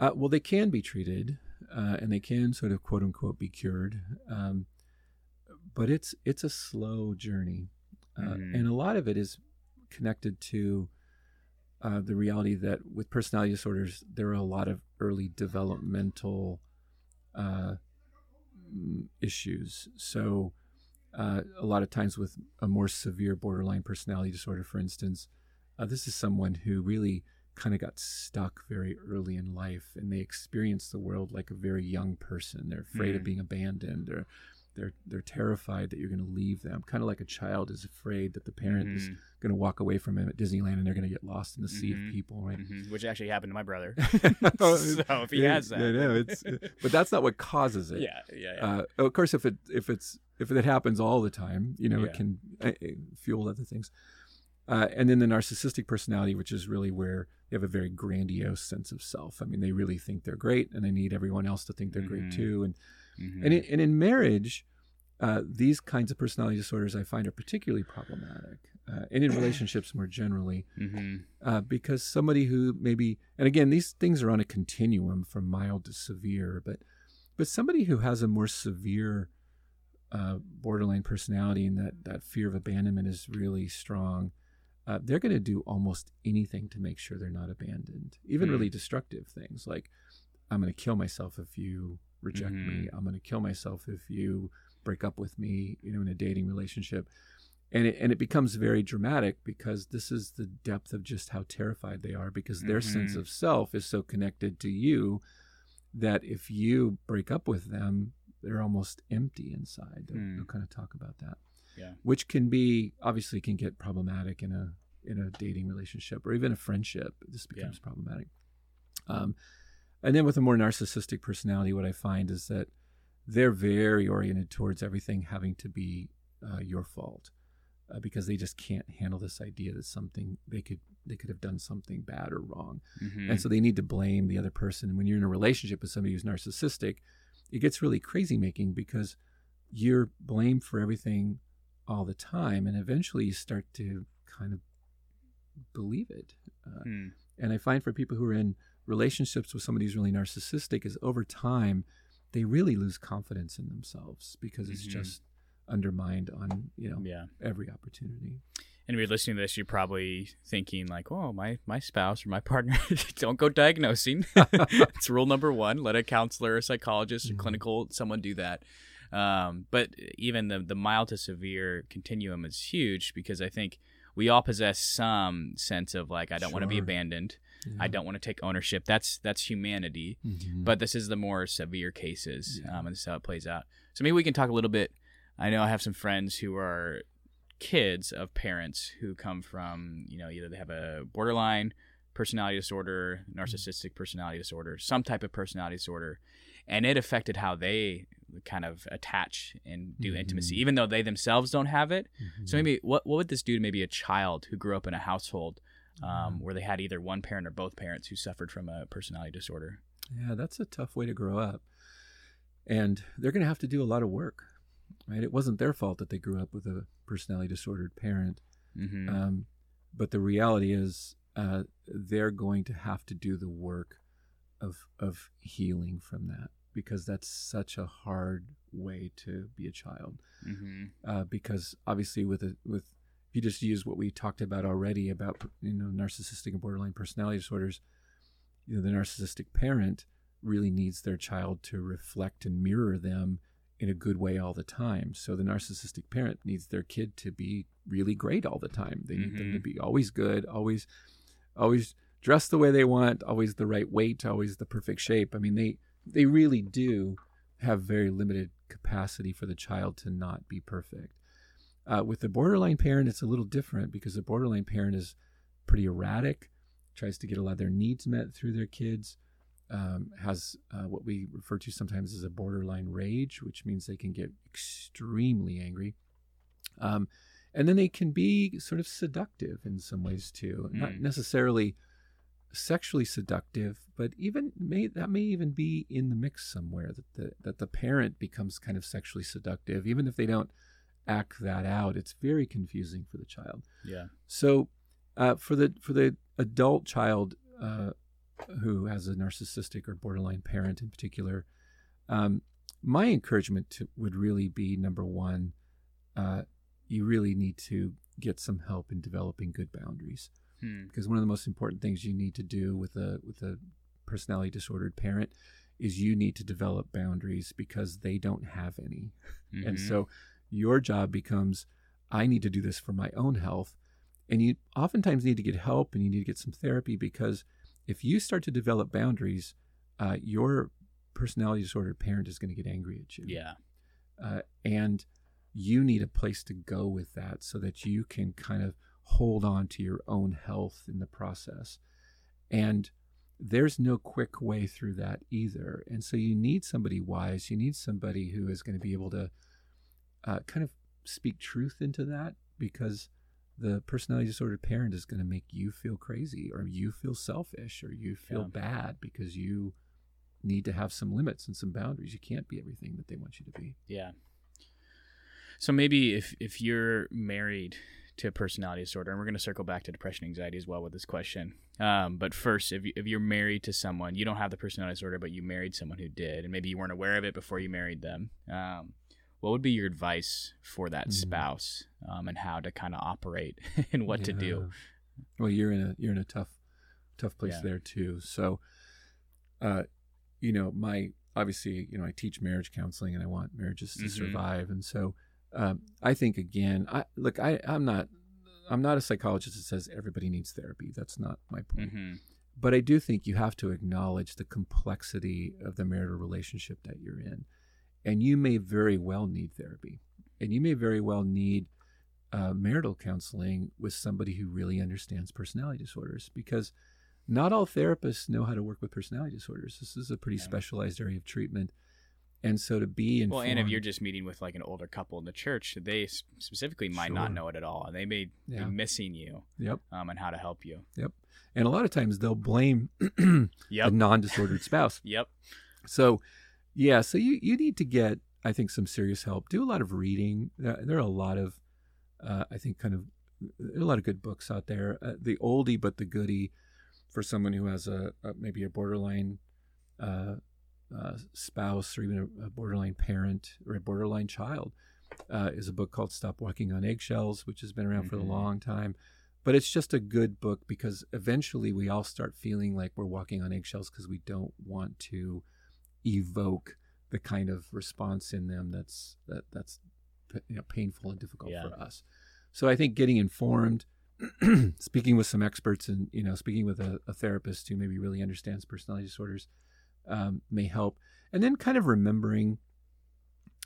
Well, they can be treated, and they can sort of quote unquote be cured, but it's a slow journey, and a lot of it is connected to the reality that with personality disorders there are a lot of early developmental issues. So a lot of times with a more severe borderline personality disorder, for instance, this is someone who really kind of got stuck very early in life, and they experience the world like a very young person. They're afraid of being abandoned, or they're terrified that you're going to leave them, kind of like a child is afraid that the parent is going to walk away from him at Disneyland and they're going to get lost in the sea of people, right? Which actually happened to my brother. So if he has that, but that's not what causes it. Of course, if it happens all the time, you know, it can fuel other things. And then the narcissistic personality, which is really where they have a very grandiose sense of self. I mean, they really think they're great, and they need everyone else to think they're great too. And in marriage, these kinds of personality disorders I find are particularly problematic, and in relationships more generally, because somebody who maybe, and again, these things are on a continuum from mild to severe, but somebody who has a more severe borderline personality, and that fear of abandonment is really strong, they're going to do almost anything to make sure they're not abandoned, even really destructive things like, I'm going to kill myself if you reject me. I'm going to kill myself if you break up with me, you know, in a dating relationship. And it becomes very dramatic, because this is the depth of just how terrified they are, because their sense of self is so connected to you that if you break up with them, they're almost empty inside. They'll kind of talk about that. Yeah. Which can get problematic in a dating relationship, or even a friendship. This becomes problematic. And then with a more narcissistic personality, what I find is that they're very oriented towards everything having to be your fault. because they just can't handle this idea that something they could have done something bad or wrong. Mm-hmm. And so they need to blame the other person. And when you're in a relationship with somebody who's narcissistic, it gets really crazy making, because you're blamed for everything all the time. And eventually you start to kind of believe it. And I find for people who are in relationships with somebody who's really narcissistic is over time, they really lose confidence in themselves, because it's just undermined on, every opportunity. And if you're listening to this, you're probably thinking like, oh, my spouse or my partner, don't go diagnosing. It's rule number one. Let a counselor, a psychologist, a clinical, someone do that. But even the mild to severe continuum is huge, because I think we all possess some sense of like, I don't want to be abandoned. Yeah. I don't want to take ownership. That's humanity. Mm-hmm. But this is the more severe cases, and this is how it plays out. So maybe we can talk a little bit. I know I have some friends who are kids of parents who come from, either they have a borderline personality disorder, narcissistic personality disorder, some type of personality disorder, and it affected how they kind of attach and do intimacy, even though they themselves don't have it. Mm-hmm. So maybe what would this do to maybe a child who grew up in a household where they had either one parent or both parents who suffered from a personality disorder? Yeah, that's a tough way to grow up. And they're going to have to do a lot of work, right? It wasn't their fault that they grew up with a personality disordered parent. Mm-hmm. But the reality is they're going to have to do the work of healing from that, because that's such a hard way to be a child. Mm-hmm. Because obviously with if you just use what we talked about already about, narcissistic and borderline personality disorders, the narcissistic parent really needs their child to reflect and mirror them in a good way all the time. So the narcissistic parent needs their kid to be really great all the time. They need them to be always good, always dressed the way they want, always the right weight, always the perfect shape. I mean, they really do have very limited capacity for the child to not be perfect. With the borderline parent, it's a little different, because the borderline parent is pretty erratic, tries to get a lot of their needs met through their kids, has what we refer to sometimes as a borderline rage, which means they can get extremely angry. And then they can be sort of seductive in some ways too, not necessarily sexually seductive, but that may even be in the mix somewhere, that the parent becomes kind of sexually seductive, even if they don't act that out. It's very confusing for the child. Yeah. So for the adult child who has a narcissistic or borderline parent in particular, my encouragement would really be, number one, you really need to get some help in developing good boundaries. Because one of the most important things you need to do with a personality disordered parent is you need to develop boundaries, because they don't have any. Mm-hmm. And so your job becomes, I need to do this for my own health. And you oftentimes need to get help, and you need to get some therapy, because if you start to develop boundaries, your personality disordered parent is going to get angry at you. Yeah. And you need a place to go with that, so that you can kind of hold on to your own health in the process. And there's no quick way through that either. And so you need somebody wise. You need somebody who is going to be able to kind of speak truth into that, because the personality disordered parent is going to make you feel crazy, or you feel selfish, or you feel bad, because you need to have some limits and some boundaries. You can't be everything that they want you to be. Yeah. So maybe if you're married to a personality disorder, and we're going to circle back to depression, anxiety as well with this question. But first, if you're married to someone, you don't have the personality disorder, but you married someone who did, and maybe you weren't aware of it before you married them. What would be your advice for that spouse, and how to kind of operate and what to do? Well, you're in a tough place there too. So, I teach marriage counseling, and I want marriages to survive. And so, I think, again, I'm not a psychologist that says everybody needs therapy. That's not my point. Mm-hmm. But I do think you have to acknowledge the complexity of the marital relationship that you're in. And you may very well need therapy. And you may very well need marital counseling with somebody who really understands personality disorders, because not all therapists know how to work with personality disorders. This is a pretty specialized area of treatment. And so to be informed. Well, and if you're just meeting with like an older couple in the church, they specifically might not know it at all. And they may be missing you and how to help you. Yep. And a lot of times they'll blame a non-disordered spouse. So, so you need to get, I think, some serious help. Do a lot of reading. There are a lot of, I think, there are a lot of good books out there. The oldie but the goodie for someone who has maybe a borderline spouse or even a borderline parent or a borderline child is a book called Stop Walking on Eggshells, which has been around for a long time. But it's just a good book because eventually we all start feeling like we're walking on eggshells because we don't want to evoke the kind of response in them that's painful and difficult for us. So I think getting informed, speaking with some experts and speaking with a therapist who maybe really understands personality disorders may help. And then kind of remembering,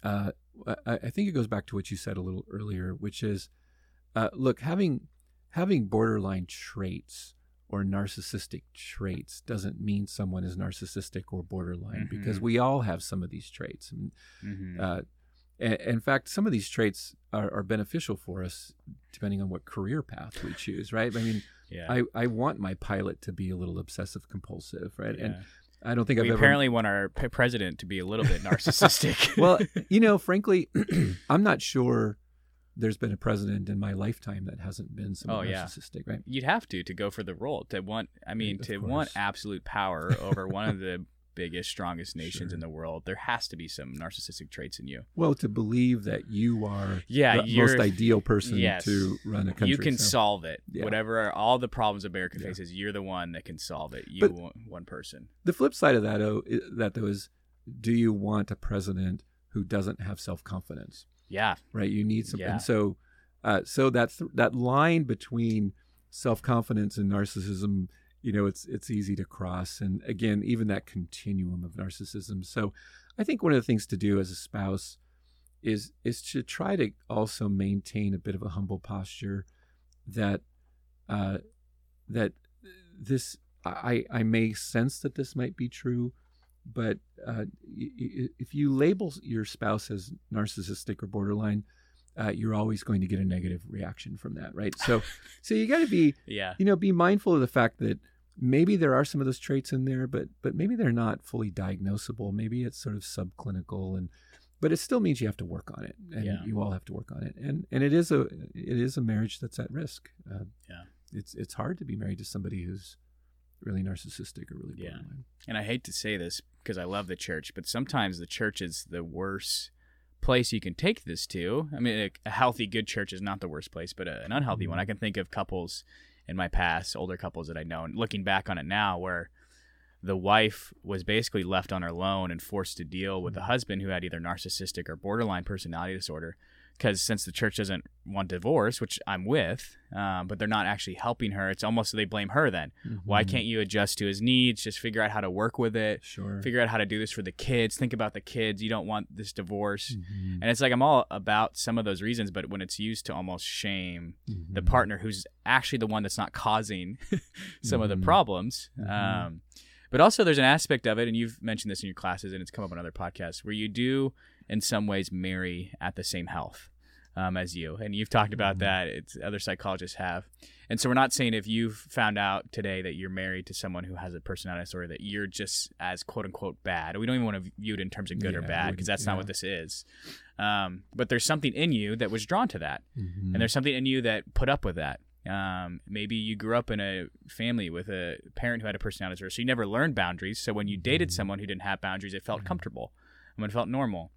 I think it goes back to what you said a little earlier, which is, look, having borderline traits or narcissistic traits doesn't mean someone is narcissistic or borderline because we all have some of these traits. In fact, some of these traits are beneficial for us depending on what career path we choose, right? I mean, I want my pilot to be a little obsessive compulsive, right? Yeah. And I don't think we apparently want our president to be a little bit narcissistic. Well, frankly, I'm not sure there's been a president in my lifetime that hasn't been so narcissistic, right? You'd have to go for the role, to want absolute power over one of the biggest, strongest nations in the world. There has to be some narcissistic traits in you. Well, to believe that you are the most ideal person to run a country. You can solve it. Yeah. Whatever all the problems America faces, you're the one that can solve it. One person. The flip side of that, though, is do you want a president who doesn't have self-confidence? Yeah. Right? You need some. Yeah. And so, that line between self-confidence and narcissism, it's easy to cross. And again, even that continuum of narcissism. So I think one of the things to do as a spouse is to try to also maintain a bit of a humble posture that this, I may sense that this might be true, but if you label your spouse as narcissistic or borderline, you're always going to get a negative reaction from that, right? So you got to be, be mindful of the fact that maybe there are some of those traits in there, but maybe they're not fully diagnosable. Maybe it's sort of subclinical, but it still means you have to work on it, and you all have to work on it. And it is a marriage that's at risk. It's hard to be married to somebody who's really narcissistic or really borderline. And I hate to say this because I love the church, but sometimes the church is the worst place you can take this to. I mean, a healthy, good church is not the worst place, but an unhealthy one. I can think of couples in my past, older couples that I know, and looking back on it now, where the wife was basically left on her own and forced to deal with the husband who had either narcissistic or borderline personality disorder, because since the church doesn't want divorce, which I'm with, but they're not actually helping her. It's almost they blame her then. Why can't you adjust to his needs? Just figure out how to work with it. Sure. Figure out how to do this for the kids. Think about the kids. You don't want this divorce. And it's like I'm all about some of those reasons, but when it's used to almost shame the partner who's actually the one that's not causing some of the problems. But also there's an aspect of it, and you've mentioned this in your classes and it's come up on other podcasts, where you do in some ways marry at the same health as you. And you've talked about that. It's other psychologists have. And so we're not saying if you've found out today that you're married to someone who has a personality disorder that you're just as quote unquote bad. We don't even want to view it in terms of good or bad, because that's not what this is. But there's something in you that was drawn to that. And there's something in you that put up with that. Maybe you grew up in a family with a parent who had a personality disorder, so you never learned boundaries. So when you dated someone who didn't have boundaries, it felt comfortable. It felt normal.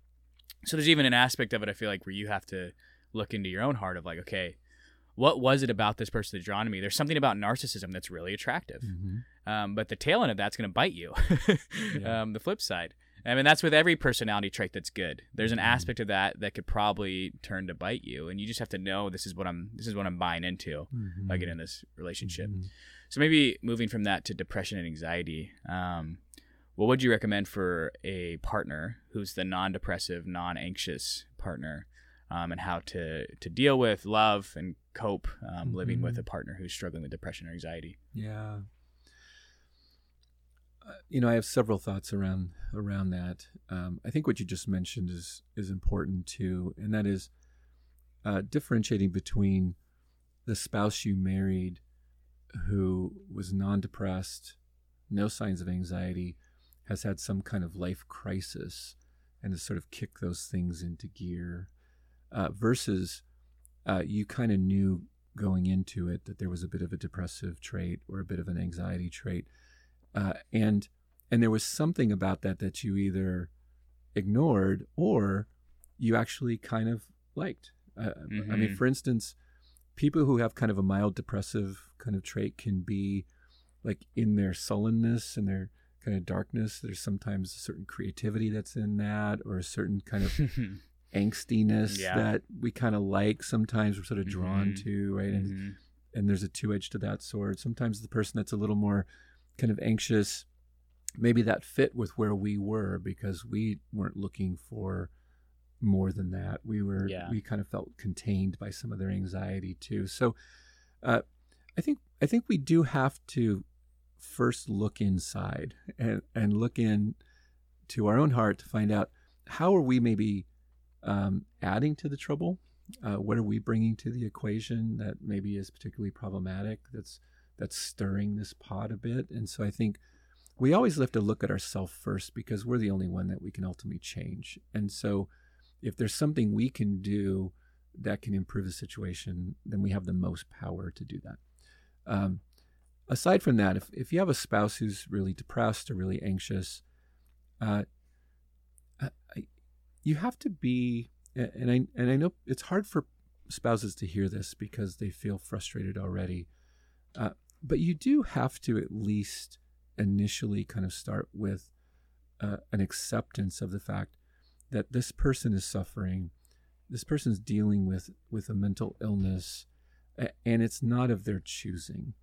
So there's even an aspect of it, I feel like, where you have to look into your own heart of like, okay, what was it about this person that drew to me? There's something about narcissism that's really attractive. But the tail end of that's going to bite you. The flip side. I mean, that's with every personality trait that's good. There's an aspect of that that could probably turn to bite you, and you just have to know this is what I'm buying into if I get in this relationship. So maybe moving from that to depression and anxiety, what would you recommend for a partner who's the non-depressive, non-anxious partner, and how to deal with, love, and cope living with a partner who's struggling with depression or anxiety? Yeah. You know, I have several thoughts around that. I think what you just mentioned is important too, and that is differentiating between the spouse you married who was non-depressed, no signs of anxiety, has had some kind of life crisis, and to sort of kick those things into gear, versus you kind of knew going into it that there was a bit of a depressive trait or a bit of an anxiety trait. And there was something about that you either ignored or you actually kind of liked. Mm-hmm. I mean, for instance, people who have kind of a mild depressive kind of trait can be like in their sullenness and their kind of darkness. There's sometimes a certain creativity that's in that, or a certain kind of angstiness that we kind of like. Sometimes we're sort of drawn to, right? Mm-hmm. And there's a two-edge to that sword. Sometimes the person that's a little more kind of anxious, maybe that fit with where we were because we weren't looking for more than that. We kind of felt contained by some of their anxiety too. So I think we do have to first look inside and look into our own heart to find out how are we maybe adding to the trouble? What are we bringing to the equation that maybe is particularly problematic, that's stirring this pot a bit? And so I think we always have to look at ourselves first because we're the only one that we can ultimately change. And so if there's something we can do that can improve the situation, then we have the most power to do that. Aside from that, if you have a spouse who's really depressed or really anxious, you have to be, and I know it's hard for spouses to hear this because they feel frustrated already, but you do have to at least initially kind of start with an acceptance of the fact that this person is suffering, this person's dealing with a mental illness, and it's not of their choosing.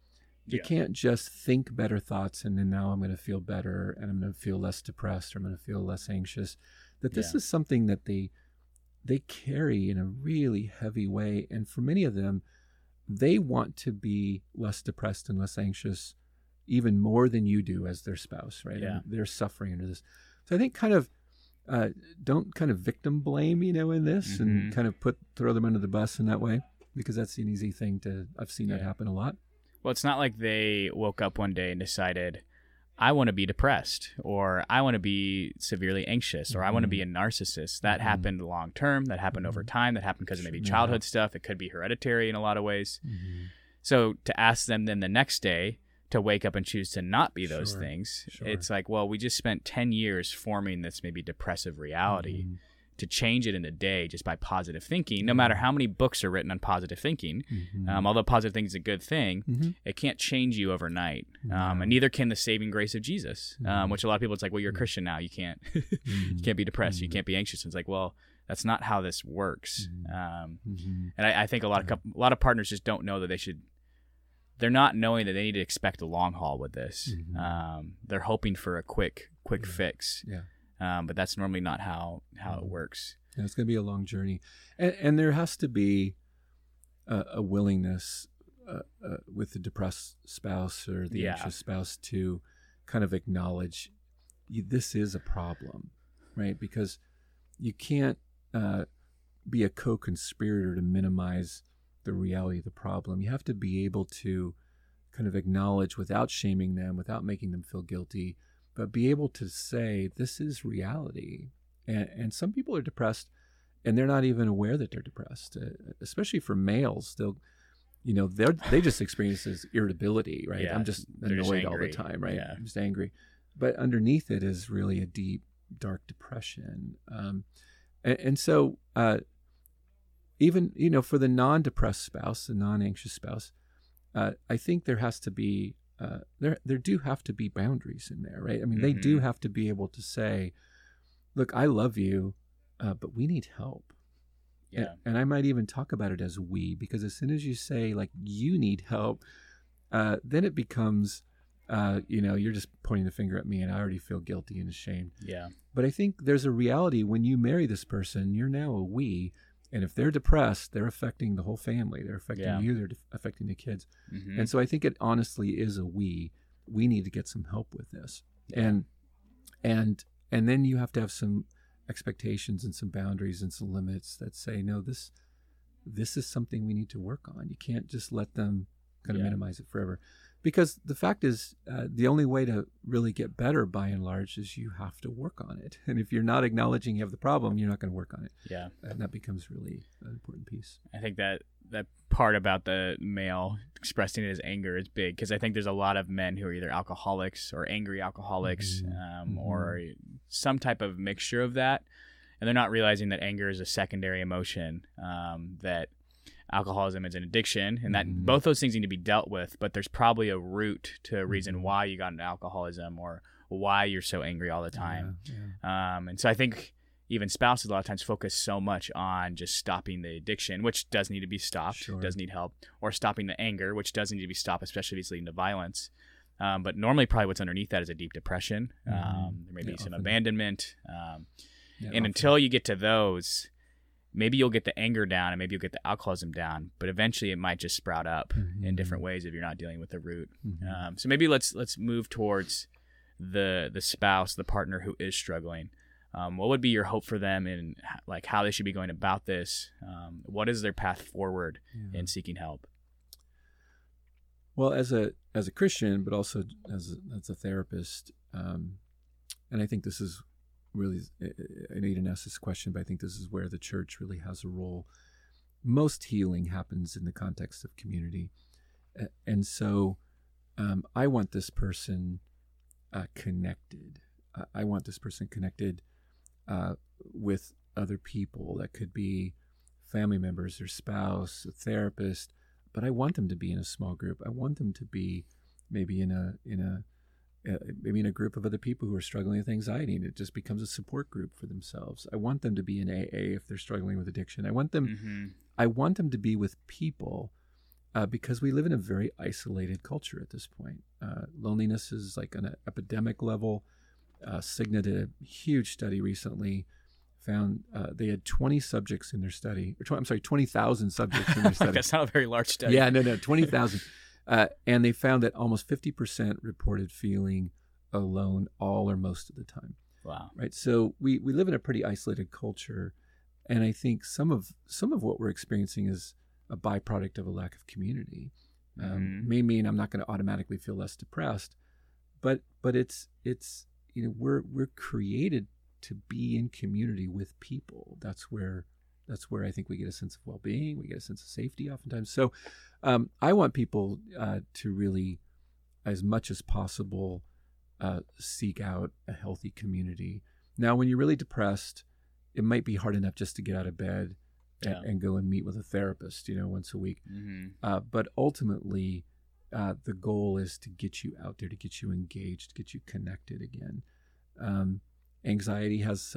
You can't just think better thoughts and then now I'm going to feel better and I'm going to feel less depressed or I'm going to feel less anxious. That this is something that they carry in a really heavy way, and for many of them, they want to be less depressed and less anxious even more than you do as their spouse, right? Yeah. And they're suffering under this. So I think kind of don't kind of victim blame, you know, in this and kind of throw them under the bus in that way, because that's an easy thing to, I've seen that happen a lot. Well, it's not like they woke up one day and decided, I want to be depressed, or I want to be severely anxious, or I want to be a narcissist. That happened long term. That happened over time. That happened because of maybe childhood stuff. It could be hereditary in a lot of ways. Mm-hmm. So to ask them then the next day to wake up and choose to not be those things, it's like, well, we just spent 10 years forming this maybe depressive reality. To change it in a day just by positive thinking, no matter how many books are written on positive thinking, although positive thinking is a good thing, it can't change you overnight. And neither can the saving grace of Jesus, which a lot of people, it's like, well, you're a Christian now. You can't, you can't be depressed. You can't be anxious. And it's like, well, that's not how this works. And I think a lot of partners just don't know that they should, they're not knowing that they need to expect a long haul with this. They're hoping for a quick fix. Yeah. But that's normally not how it works. Yeah, it's going to be a long journey. And there has to be a willingness with the depressed spouse or the anxious spouse to kind of acknowledge this is a problem, right? Because you can't be a co-conspirator to minimize the reality of the problem. You have to be able to kind of acknowledge without shaming them, without making them feel guilty, but be able to say, this is reality. And some people are depressed and they're not even aware that they're depressed, especially for males. They just experience this irritability, right? Yeah, I'm just annoyed all the time, right? Yeah. I'm just angry. But underneath it is really a deep, dark depression. So even, you know, for the non-depressed spouse, the non-anxious spouse, I think there has to be there do have to be boundaries in there, right? I mean, they do have to be able to say, look, I love you, but we need help. Yeah. And I might even talk about it as we, because as soon as you say, like, you need help, then it becomes, you're just pointing the finger at me and I already feel guilty and ashamed. Yeah. But I think there's a reality when you marry this person, you're now a we. And if they're depressed, they're affecting the whole family. They're affecting you. They're affecting the kids. And so I think it honestly is a we. We need to get some help with this. And then you have to have some expectations and some boundaries and some limits that say, no, this is something we need to work on. You can't just let them kind of minimize it forever. Because the fact is, the only way to really get better, by and large, is you have to work on it. And if you're not acknowledging you have the problem, you're not going to work on it. Yeah. And that becomes really an important piece. I think that part about the male expressing his anger is big, because I think there's a lot of men who are either alcoholics or angry alcoholics, or some type of mixture of that. And they're not realizing that anger is a secondary emotion, that alcoholism is an addiction, and that both those things need to be dealt with, but there's probably a root to a reason why you got into alcoholism or why you're so angry all the time. And so I think even spouses a lot of times focus so much on just stopping the addiction, which does need to be stopped, does need help, or stopping the anger, which does need to be stopped, especially if it's leading to violence. But normally probably what's underneath that is a deep depression. There may be some abandonment. And until you get to those, maybe you'll get the anger down and maybe you'll get the alcoholism down, but eventually it might just sprout up in different ways if you're not dealing with the root. So maybe let's move towards the spouse, the partner who is struggling. What would be your hope for them and like how they should be going about this? What is their path forward in seeking help? Well, as a Christian, but also as a therapist, and I think this is really, I know you didn't ask this question, but I think this is where the church really has a role. Most healing happens in the context of community. And so I want this person connected. I want this person connected with other people. That could be family members, their spouse, a therapist, but I want them to be in a small group. I want them to be maybe in a group of other people who are struggling with anxiety, and it just becomes a support group for themselves. I want them to be in AA if they're struggling with addiction. I want them to be with people because we live in a very isolated culture at this point. Loneliness is like on an epidemic level. Cigna did a huge study recently, found they had 20 subjects in their study. Or 20,000 subjects in their study. That's not a very large study. Yeah, 20,000. And they found that almost 50% reported feeling alone all or most of the time. Wow. Right. So we live in a pretty isolated culture. And I think some of what we're experiencing is a byproduct of a lack of community. May mean I'm not going to automatically feel less depressed, but it's we're created to be in community with people. That's where I think we get a sense of well-being. We get a sense of safety oftentimes. So I want people to really, as much as possible, seek out a healthy community. Now, when you're really depressed, it might be hard enough just to get out of bed and go and meet with a therapist, once a week. But ultimately, the goal is to get you out there, to get you engaged, to get you connected again. Anxiety has,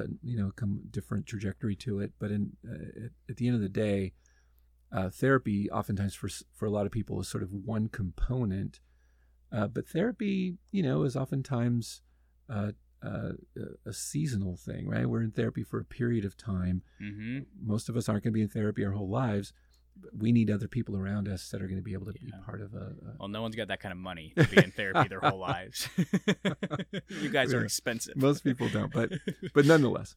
different trajectory to it, but at the end of the day, therapy oftentimes for a lot of people is sort of one component, but therapy, is oftentimes a seasonal thing, right? We're in therapy for a period of time. Most of us aren't going to be in therapy our whole lives. We need other people around us that are going to be able to be part of Well, no one's got that kind of money to be in therapy their whole lives. You guys are expensive. Most people don't, but nonetheless.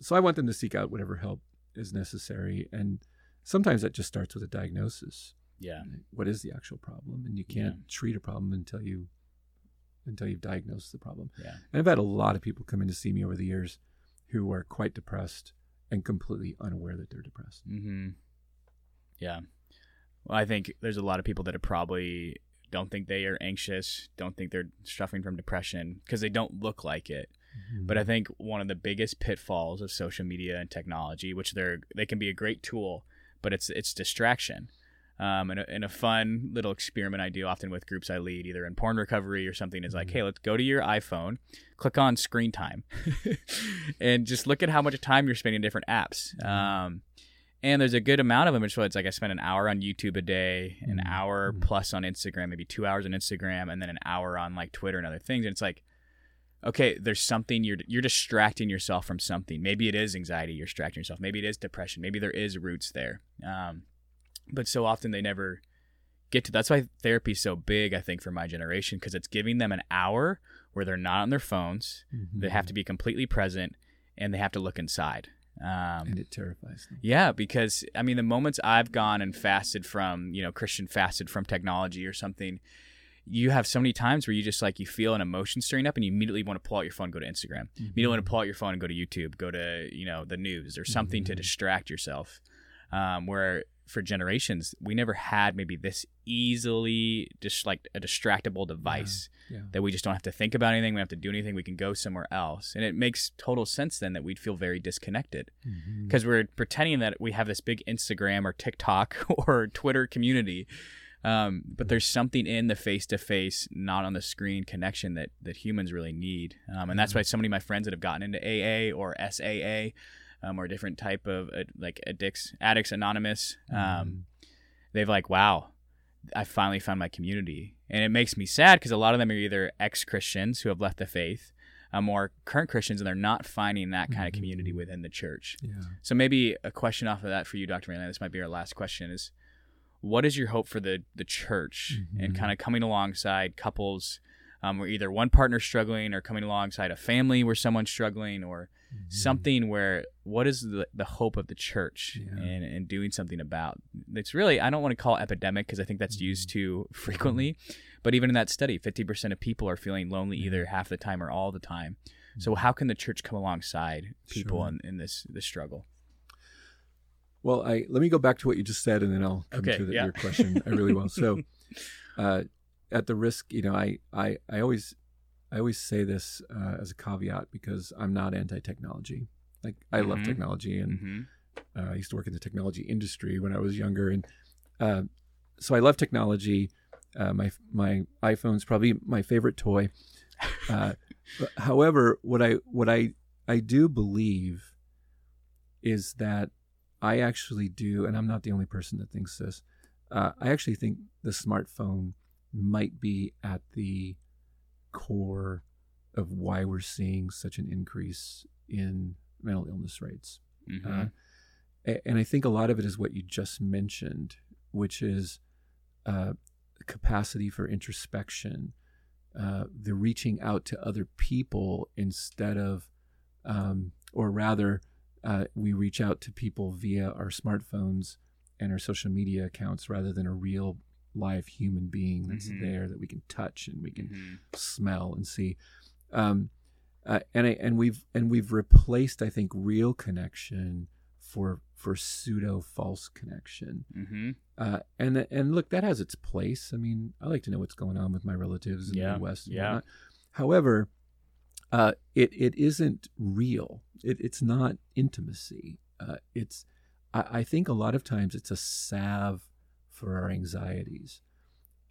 So I want them to seek out whatever help is necessary. And sometimes that just starts with a diagnosis. Yeah. What is the actual problem? And you can't treat a problem until you've diagnosed the problem. Yeah. And I've had a lot of people come in to see me over the years who are quite depressed and completely unaware that they're depressed. Yeah. Well, I think there's a lot of people that are probably don't think they are anxious, don't think they're suffering from depression because they don't look like it. But I think one of the biggest pitfalls of social media and technology, which they can be a great tool, but it's distraction. And a fun little experiment I do often with groups I lead, either in porn recovery or something, is like, hey, let's go to your iPhone, click on screen time, and just look at how much time you're spending in different apps. And there's a good amount of them. It's like I spend an hour on YouTube a day, an hour plus on Instagram, maybe 2 hours on Instagram, and then an hour on like Twitter and other things. And it's like, okay, there's something you're distracting yourself from something. Maybe it is anxiety you're distracting yourself. Maybe it is depression. Maybe there is roots there. But so often they never get to. That's why therapy is so big, I think, for my generation, because it's giving them an hour where they're not on their phones. Mm-hmm. They have to be completely present, and they have to look inside. And it terrifies them. Yeah, because I mean, the moments I've gone and fasted from, you know, Christian fasted from technology or something, you have so many times where you just like, you feel an emotion stirring up and you immediately want to pull out your phone and go to Instagram. Mm-hmm. You immediately want to pull out your phone and go to YouTube, go to, you know, the news or something mm-hmm. to distract yourself. Where for generations, we never had maybe this easily just like a distractible device that we just don't have to think about anything. We don't have to do anything. We can go somewhere else. And it makes total sense then that we'd feel very disconnected because mm-hmm. we're pretending that we have this big Instagram or TikTok or Twitter community. But there's something in the face-to-face, not on the screen connection that humans really need. And that's why so many of my friends that have gotten into AA or SAA or different type of like Addicts Anonymous, they've like, wow, I finally found my community. And it makes me sad because a lot of them are either ex-Christians who have left the faith or current Christians, and they're not finding that kind of community within the church. Yeah. So maybe a question off of that for you, Dr. Mainland, this might be our last question, is what is your hope for the church and kind of coming alongside couples where either one partner's struggling or coming alongside a family where someone's struggling or something where what is the hope of the church and doing something about? It's really, I don't want to call it epidemic because I think that's used too frequently, but even in that study, 50% of people are feeling lonely either half the time or all the time. So how can the church come alongside people in this struggle? Well, let me go back to what you just said, and then I'll come to your question. I really will. So, at the risk, you know, I always say this as a caveat because I'm not anti-technology. Like I love technology, and I used to work in the technology industry when I was younger, and so I love technology. My iPhone's probably my favorite toy. However, what I do believe is that. I actually do, and I'm not the only person that thinks this, I actually think the smartphone might be at the core of why we're seeing such an increase in mental illness rates. Mm-hmm. And I think a lot of it is what you just mentioned, which is capacity for introspection, the reaching out to other people instead of, or rather, we reach out to people via our smartphones and our social media accounts rather than a real live human being that's there that we can touch and we can smell and see. And we've replaced, I think, real connection for pseudo false connection. Mm-hmm. And look, that has its place. I mean, I like to know what's going on with my relatives in the West. Yeah. However, it isn't real. It's not intimacy. I think a lot of times it's a salve for our anxieties.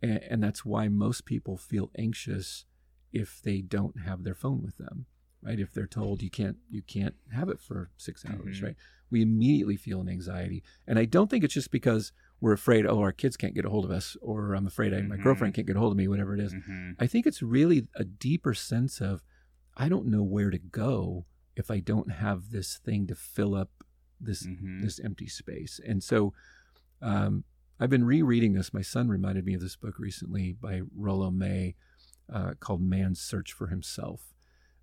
And that's why most people feel anxious if they don't have their phone with them, right? If they're told you can't have it for 6 hours, right? We immediately feel an anxiety. And I don't think it's just because we're afraid, oh, our kids can't get a hold of us, or I'm afraid my girlfriend can't get a hold of me, whatever it is. Mm-hmm. I think it's really a deeper sense of, I don't know where to go if I don't have this thing to fill up this empty space. And so I've been rereading this. My son reminded me of this book recently by Rollo May called Man's Search for Himself.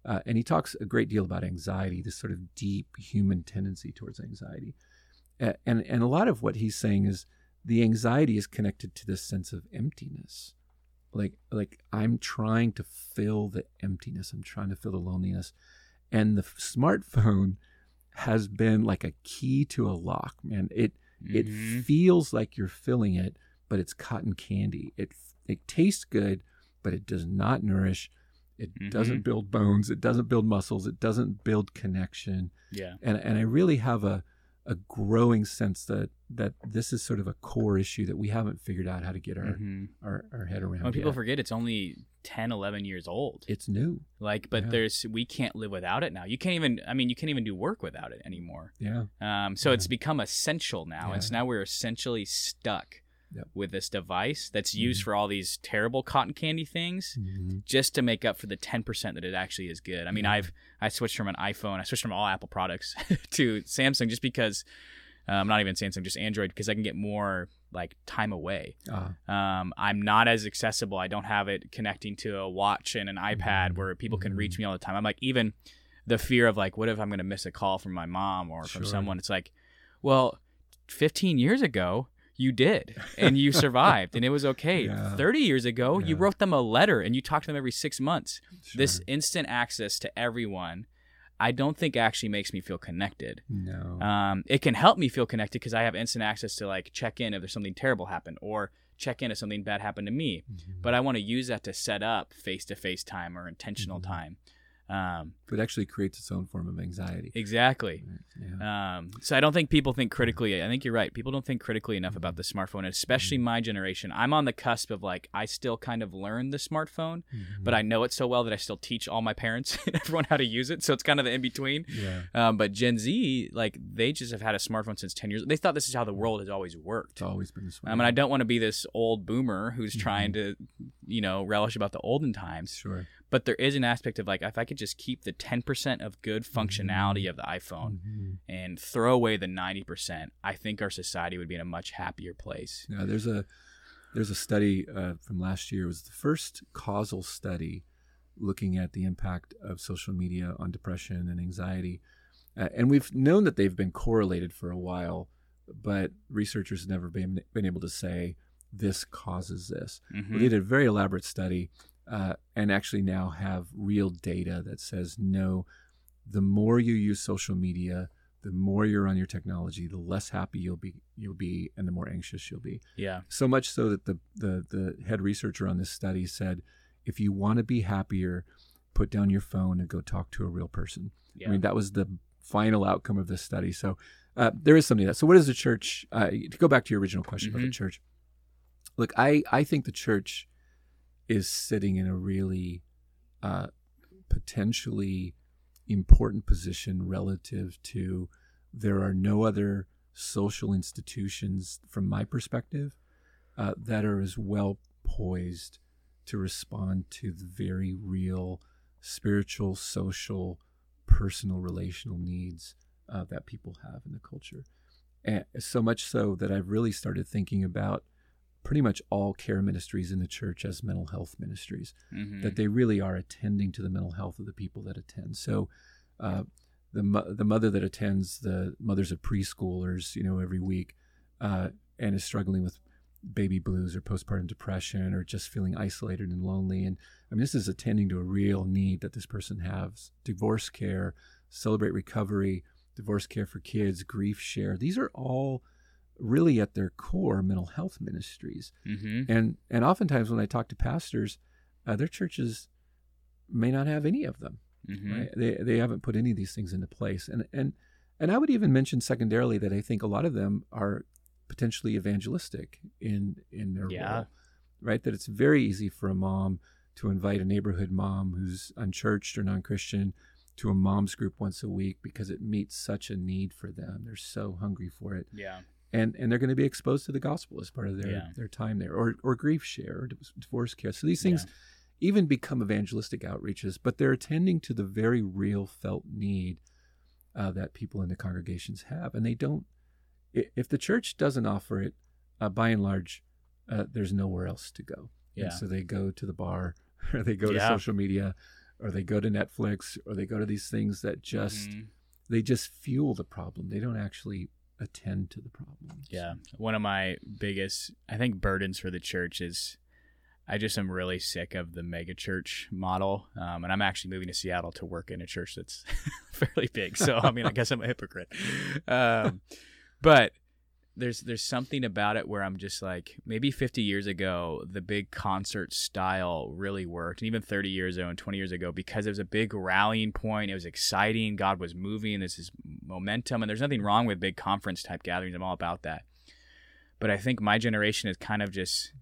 And he talks a great deal about anxiety, this sort of deep human tendency towards anxiety. And a lot of what he's saying is the anxiety is connected to this sense of emptiness. Like I'm trying to fill the emptiness. I'm trying to fill the loneliness. And the smartphone has been like a key to a lock, man. It feels like you're filling it, but it's cotton candy. It tastes good, but it does not nourish. It doesn't build bones. It doesn't build muscles. It doesn't build connection. Yeah. And I really have a growing sense that this is sort of a core issue that we haven't figured out how to get our head around. When people forget, it's only 10, 11 years old. It's new. Like, but we can't live without it now. You can't even do work without it anymore. Yeah. So it's become essential now. Yeah. It's now we're essentially stuck with this device that's used for all these terrible cotton candy things just to make up for the 10% that it actually is good. I mean, I switched from an iPhone. I switched from all Apple products to Samsung just because, not even Samsung, just Android, because I can get more like time away. Uh-huh. I'm not as accessible. I don't have it connecting to a watch and an iPad where people can reach me all the time. I'm like, even the fear of like, what if I'm going to miss a call from my mom or from someone? It's like, well, 15 years ago, you did and you survived and it was okay. 30 years ago, you wrote them a letter and you talked to them every 6 months. This instant access to everyone, I don't think actually makes me feel connected. It can help me feel connected because I have instant access to like check in if there's something terrible happened or check in if something bad happened to me. But I want to use that to set up face-to-face time or intentional time. But it actually creates its own form of anxiety. Exactly. So I don't think people think critically. I think you're right. People don't think critically enough about the smartphone, especially my generation. I'm on the cusp of like, I still kind of learned the smartphone, but I know it so well that I still teach all my parents and everyone how to use it. So it's kind of the in between. But Gen Z, like they just have had a smartphone since 10 years. They thought this is how the world has always worked. It's always been this way. And I don't want to be this old boomer who's trying to, you know, relish about the olden times. But there is an aspect of like, if I could just keep the 10% of good functionality of the iPhone and throw away the 90%, I think our society would be in a much happier place. Now, there's a study from last year. It was the first causal study looking at the impact of social media on depression and anxiety. And we've known that they've been correlated for a while, but researchers have never been able to say this causes this. We did a very elaborate study. And actually now have real data that says, no, the more you use social media, the more you're on your technology, the less happy you'll be and the more anxious you'll be. So much so that the head researcher on this study said, if you want to be happier, put down your phone and go talk to a real person. I mean, that was the final outcome of this study. So there is something to that. So what is the church? To go back to your original question about the church, look, I think the church is sitting in a really potentially important position relative to there are no other social institutions, from my perspective, that are as well poised to respond to the very real spiritual, social, personal, relational needs that people have in the culture. And so much so that I've really started thinking about pretty much all care ministries in the church as mental health ministries, that they really are attending to the mental health of the people that attend. So the mother that attends the mothers of preschoolers, you know, every week and is struggling with baby blues or postpartum depression or just feeling isolated and lonely. And I mean, this is attending to a real need that this person has. Divorce care, Celebrate Recovery, divorce care for kids, grief share. These are all really at their core mental health ministries. And oftentimes when I talk to pastors, their churches may not have any of them. Right? They haven't put any of these things into place. And I would even mention secondarily that I think a lot of them are potentially evangelistic in their role, right? That it's very easy for a mom to invite a neighborhood mom who's unchurched or non-Christian to a mom's group once a week because it meets such a need for them. They're so hungry for it. And they're going to be exposed to the gospel as part of their time there, or grief share, or divorce care. So these things even become evangelistic outreaches, but they're attending to the very real felt need that people in the congregations have. And they don't, if the church doesn't offer it, by and large, there's nowhere else to go. And so they go to the bar, or they go to social media, or they go to Netflix, or they go to these things that just, they just fuel the problem. They don't actually attend to the problems. One of my biggest, I think, burdens for the church is I just am really sick of the mega church model. And I'm actually moving to Seattle to work in a church that's fairly big. So, I mean, I guess I'm a hypocrite. But there's something about it where I'm just like, maybe 50 years ago, the big concert style really worked. And even 30 years ago and 20 years ago, because it was a big rallying point. It was exciting. God was moving. This is momentum. And there's nothing wrong with big conference type gatherings. I'm all about that. But I think my generation is kind of just,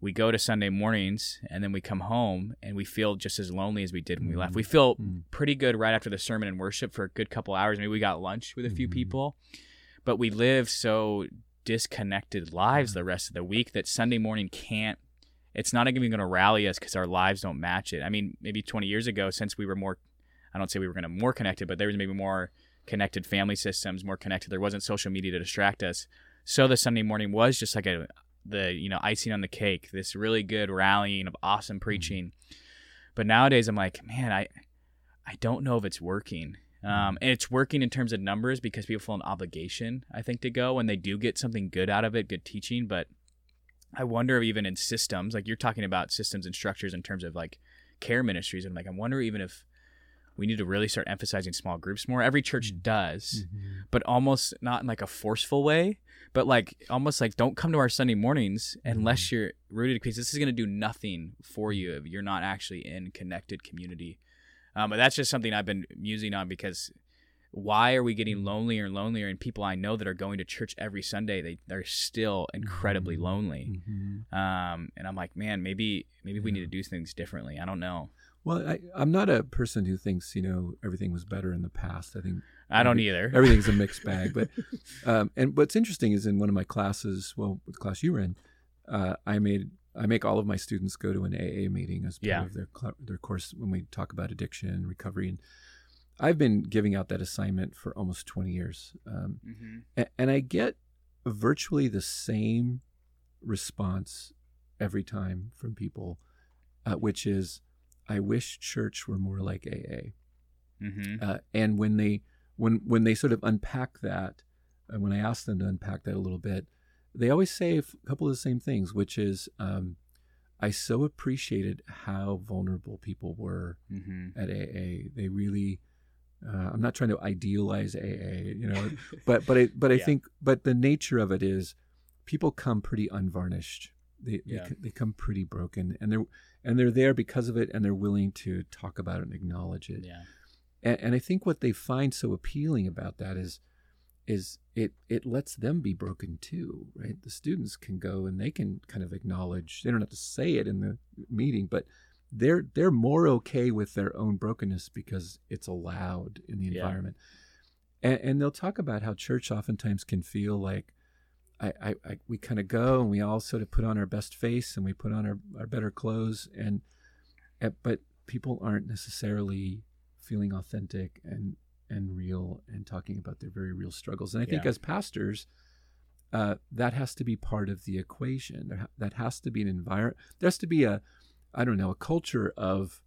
we go to Sunday mornings and then we come home and we feel just as lonely as we did when we left. We feel pretty good right after the sermon and worship for a good couple hours. Maybe we got lunch with a few people. But we live so disconnected lives the rest of the week that Sunday morning can't, it's not even going to rally us because our lives don't match it. I mean, maybe 20 years ago, since we were more, I don't say we were going to more connected, but there was maybe more connected family systems, more connected. There wasn't social media to distract us. So the Sunday morning was just like the icing on the cake, this really good rallying of awesome preaching. But nowadays I'm like, man, I don't know if it's working. And it's working in terms of numbers because people feel an obligation, I think, to go when they do get something good out of it, good teaching. But I wonder if even in systems, like you're talking about systems and structures in terms of like care ministries. And I wonder even if we need to really start emphasizing small groups more. Every church does, but almost not in like a forceful way, but like almost like don't come to our Sunday mornings unless you're rooted, because this is going to do nothing for you if you're not actually in connected community. But that's just something I've been musing on, because why are we getting lonelier and lonelier? And people I know that are going to church every Sunday, they're still incredibly lonely. And I'm like, man, maybe we need to do things differently. I don't know. Well, I'm not a person who thinks, everything was better in the past. I think I don't either. Everything's a mixed bag. But and what's interesting is in one of my classes, the class you were in, I make all of my students go to an AA meeting as part of their course when we talk about addiction, recovery. And I've been giving out that assignment for almost 20 years. And I get virtually the same response every time from people, which is, I wish church were more like AA. And when they sort of unpack that, and when I ask them to unpack that a little bit, they always say a couple of the same things, which is, I so appreciated how vulnerable people were at AA. They really, I'm not trying to idealize AA, but I think, but the nature of it is people come pretty unvarnished. They come pretty broken, and they're there because of it, and they're willing to talk about it and acknowledge it. Yeah. And I think what they find so appealing about that is it lets them be broken too, right? The students can go and they can kind of acknowledge, they don't have to say it in the meeting, but they're more okay with their own brokenness because it's allowed in the environment. And they'll talk about how church oftentimes can feel like we kind of go and we all sort of put on our best face and we put on our better clothes, but people aren't necessarily feeling authentic and real and talking about their very real struggles. And I think as pastors, that has to be part of the equation. That has to be an environment. There has to be a culture of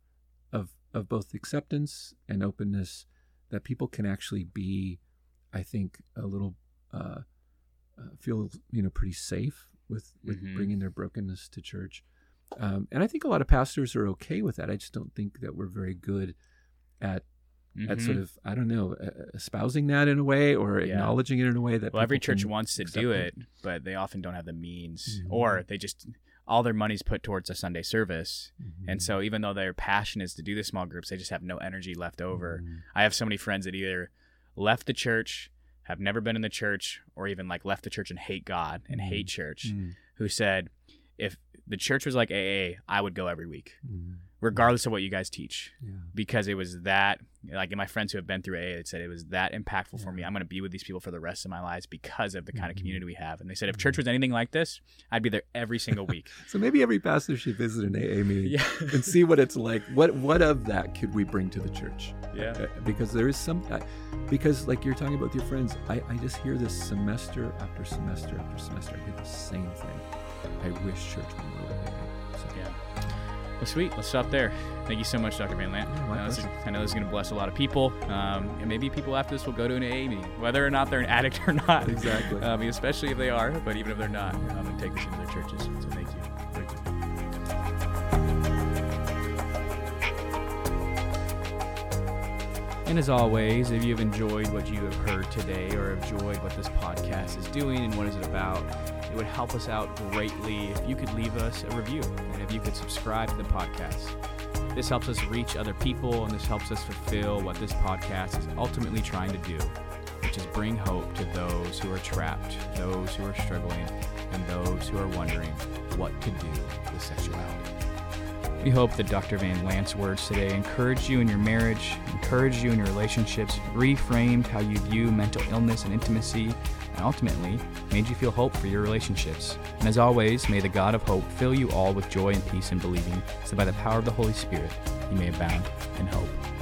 both acceptance and openness that people can actually be, I think, a little, feel, pretty safe with bringing their brokenness to church. And I think a lot of pastors are okay with that. I just don't think that we're very good at sort of, espousing that in a way or acknowledging it in a way that every church wants to do it, but they often don't have the means or they just, all their money's put towards a Sunday service. And so even though their passion is to do the small groups, they just have no energy left over. I have so many friends that either left the church, have never been in the church, or even like left the church and hate God and hate church, who said, if the church was like AA, I would go every week. Regardless of what you guys teach, because it was that, like my friends who have been through AA, they said it was that impactful for me. I'm going to be with these people for the rest of my lives because of the kind of community we have. And they said, if church was anything like this, I'd be there every single week. So maybe every pastor should visit an AA meeting and see what it's like. What of that could we bring to the church? Because there is some, because like you're talking about with your friends, I just hear this semester after semester after semester. I hear the same thing. I wish church would go away. Well, sweet. Let's stop there. Thank you so much, Dr. Van Lant. I know this is going to bless a lot of people. And maybe people after this will go to an AA meeting, whether or not they're an addict or not. Exactly. Especially if they are, but even if they're not, I'm going to take this into their churches. So thank you. Thank you. And as always, if you've enjoyed what you have heard today or enjoyed what this podcast is doing and what is it about, it would help us out greatly if you could leave us a review and if you could subscribe to the podcast. This helps us reach other people, and this helps us fulfill what this podcast is ultimately trying to do, which is bring hope to those who are trapped, those who are struggling, and those who are wondering what to do with sexuality. We hope that Dr. Van Lant's words today encourage you in your marriage, encourage you in your relationships, reframed how you view mental illness and intimacy, and ultimately made you feel hope for your relationships. And as always, may the God of hope fill you all with joy and peace in believing, so by the power of the Holy Spirit you may abound in hope.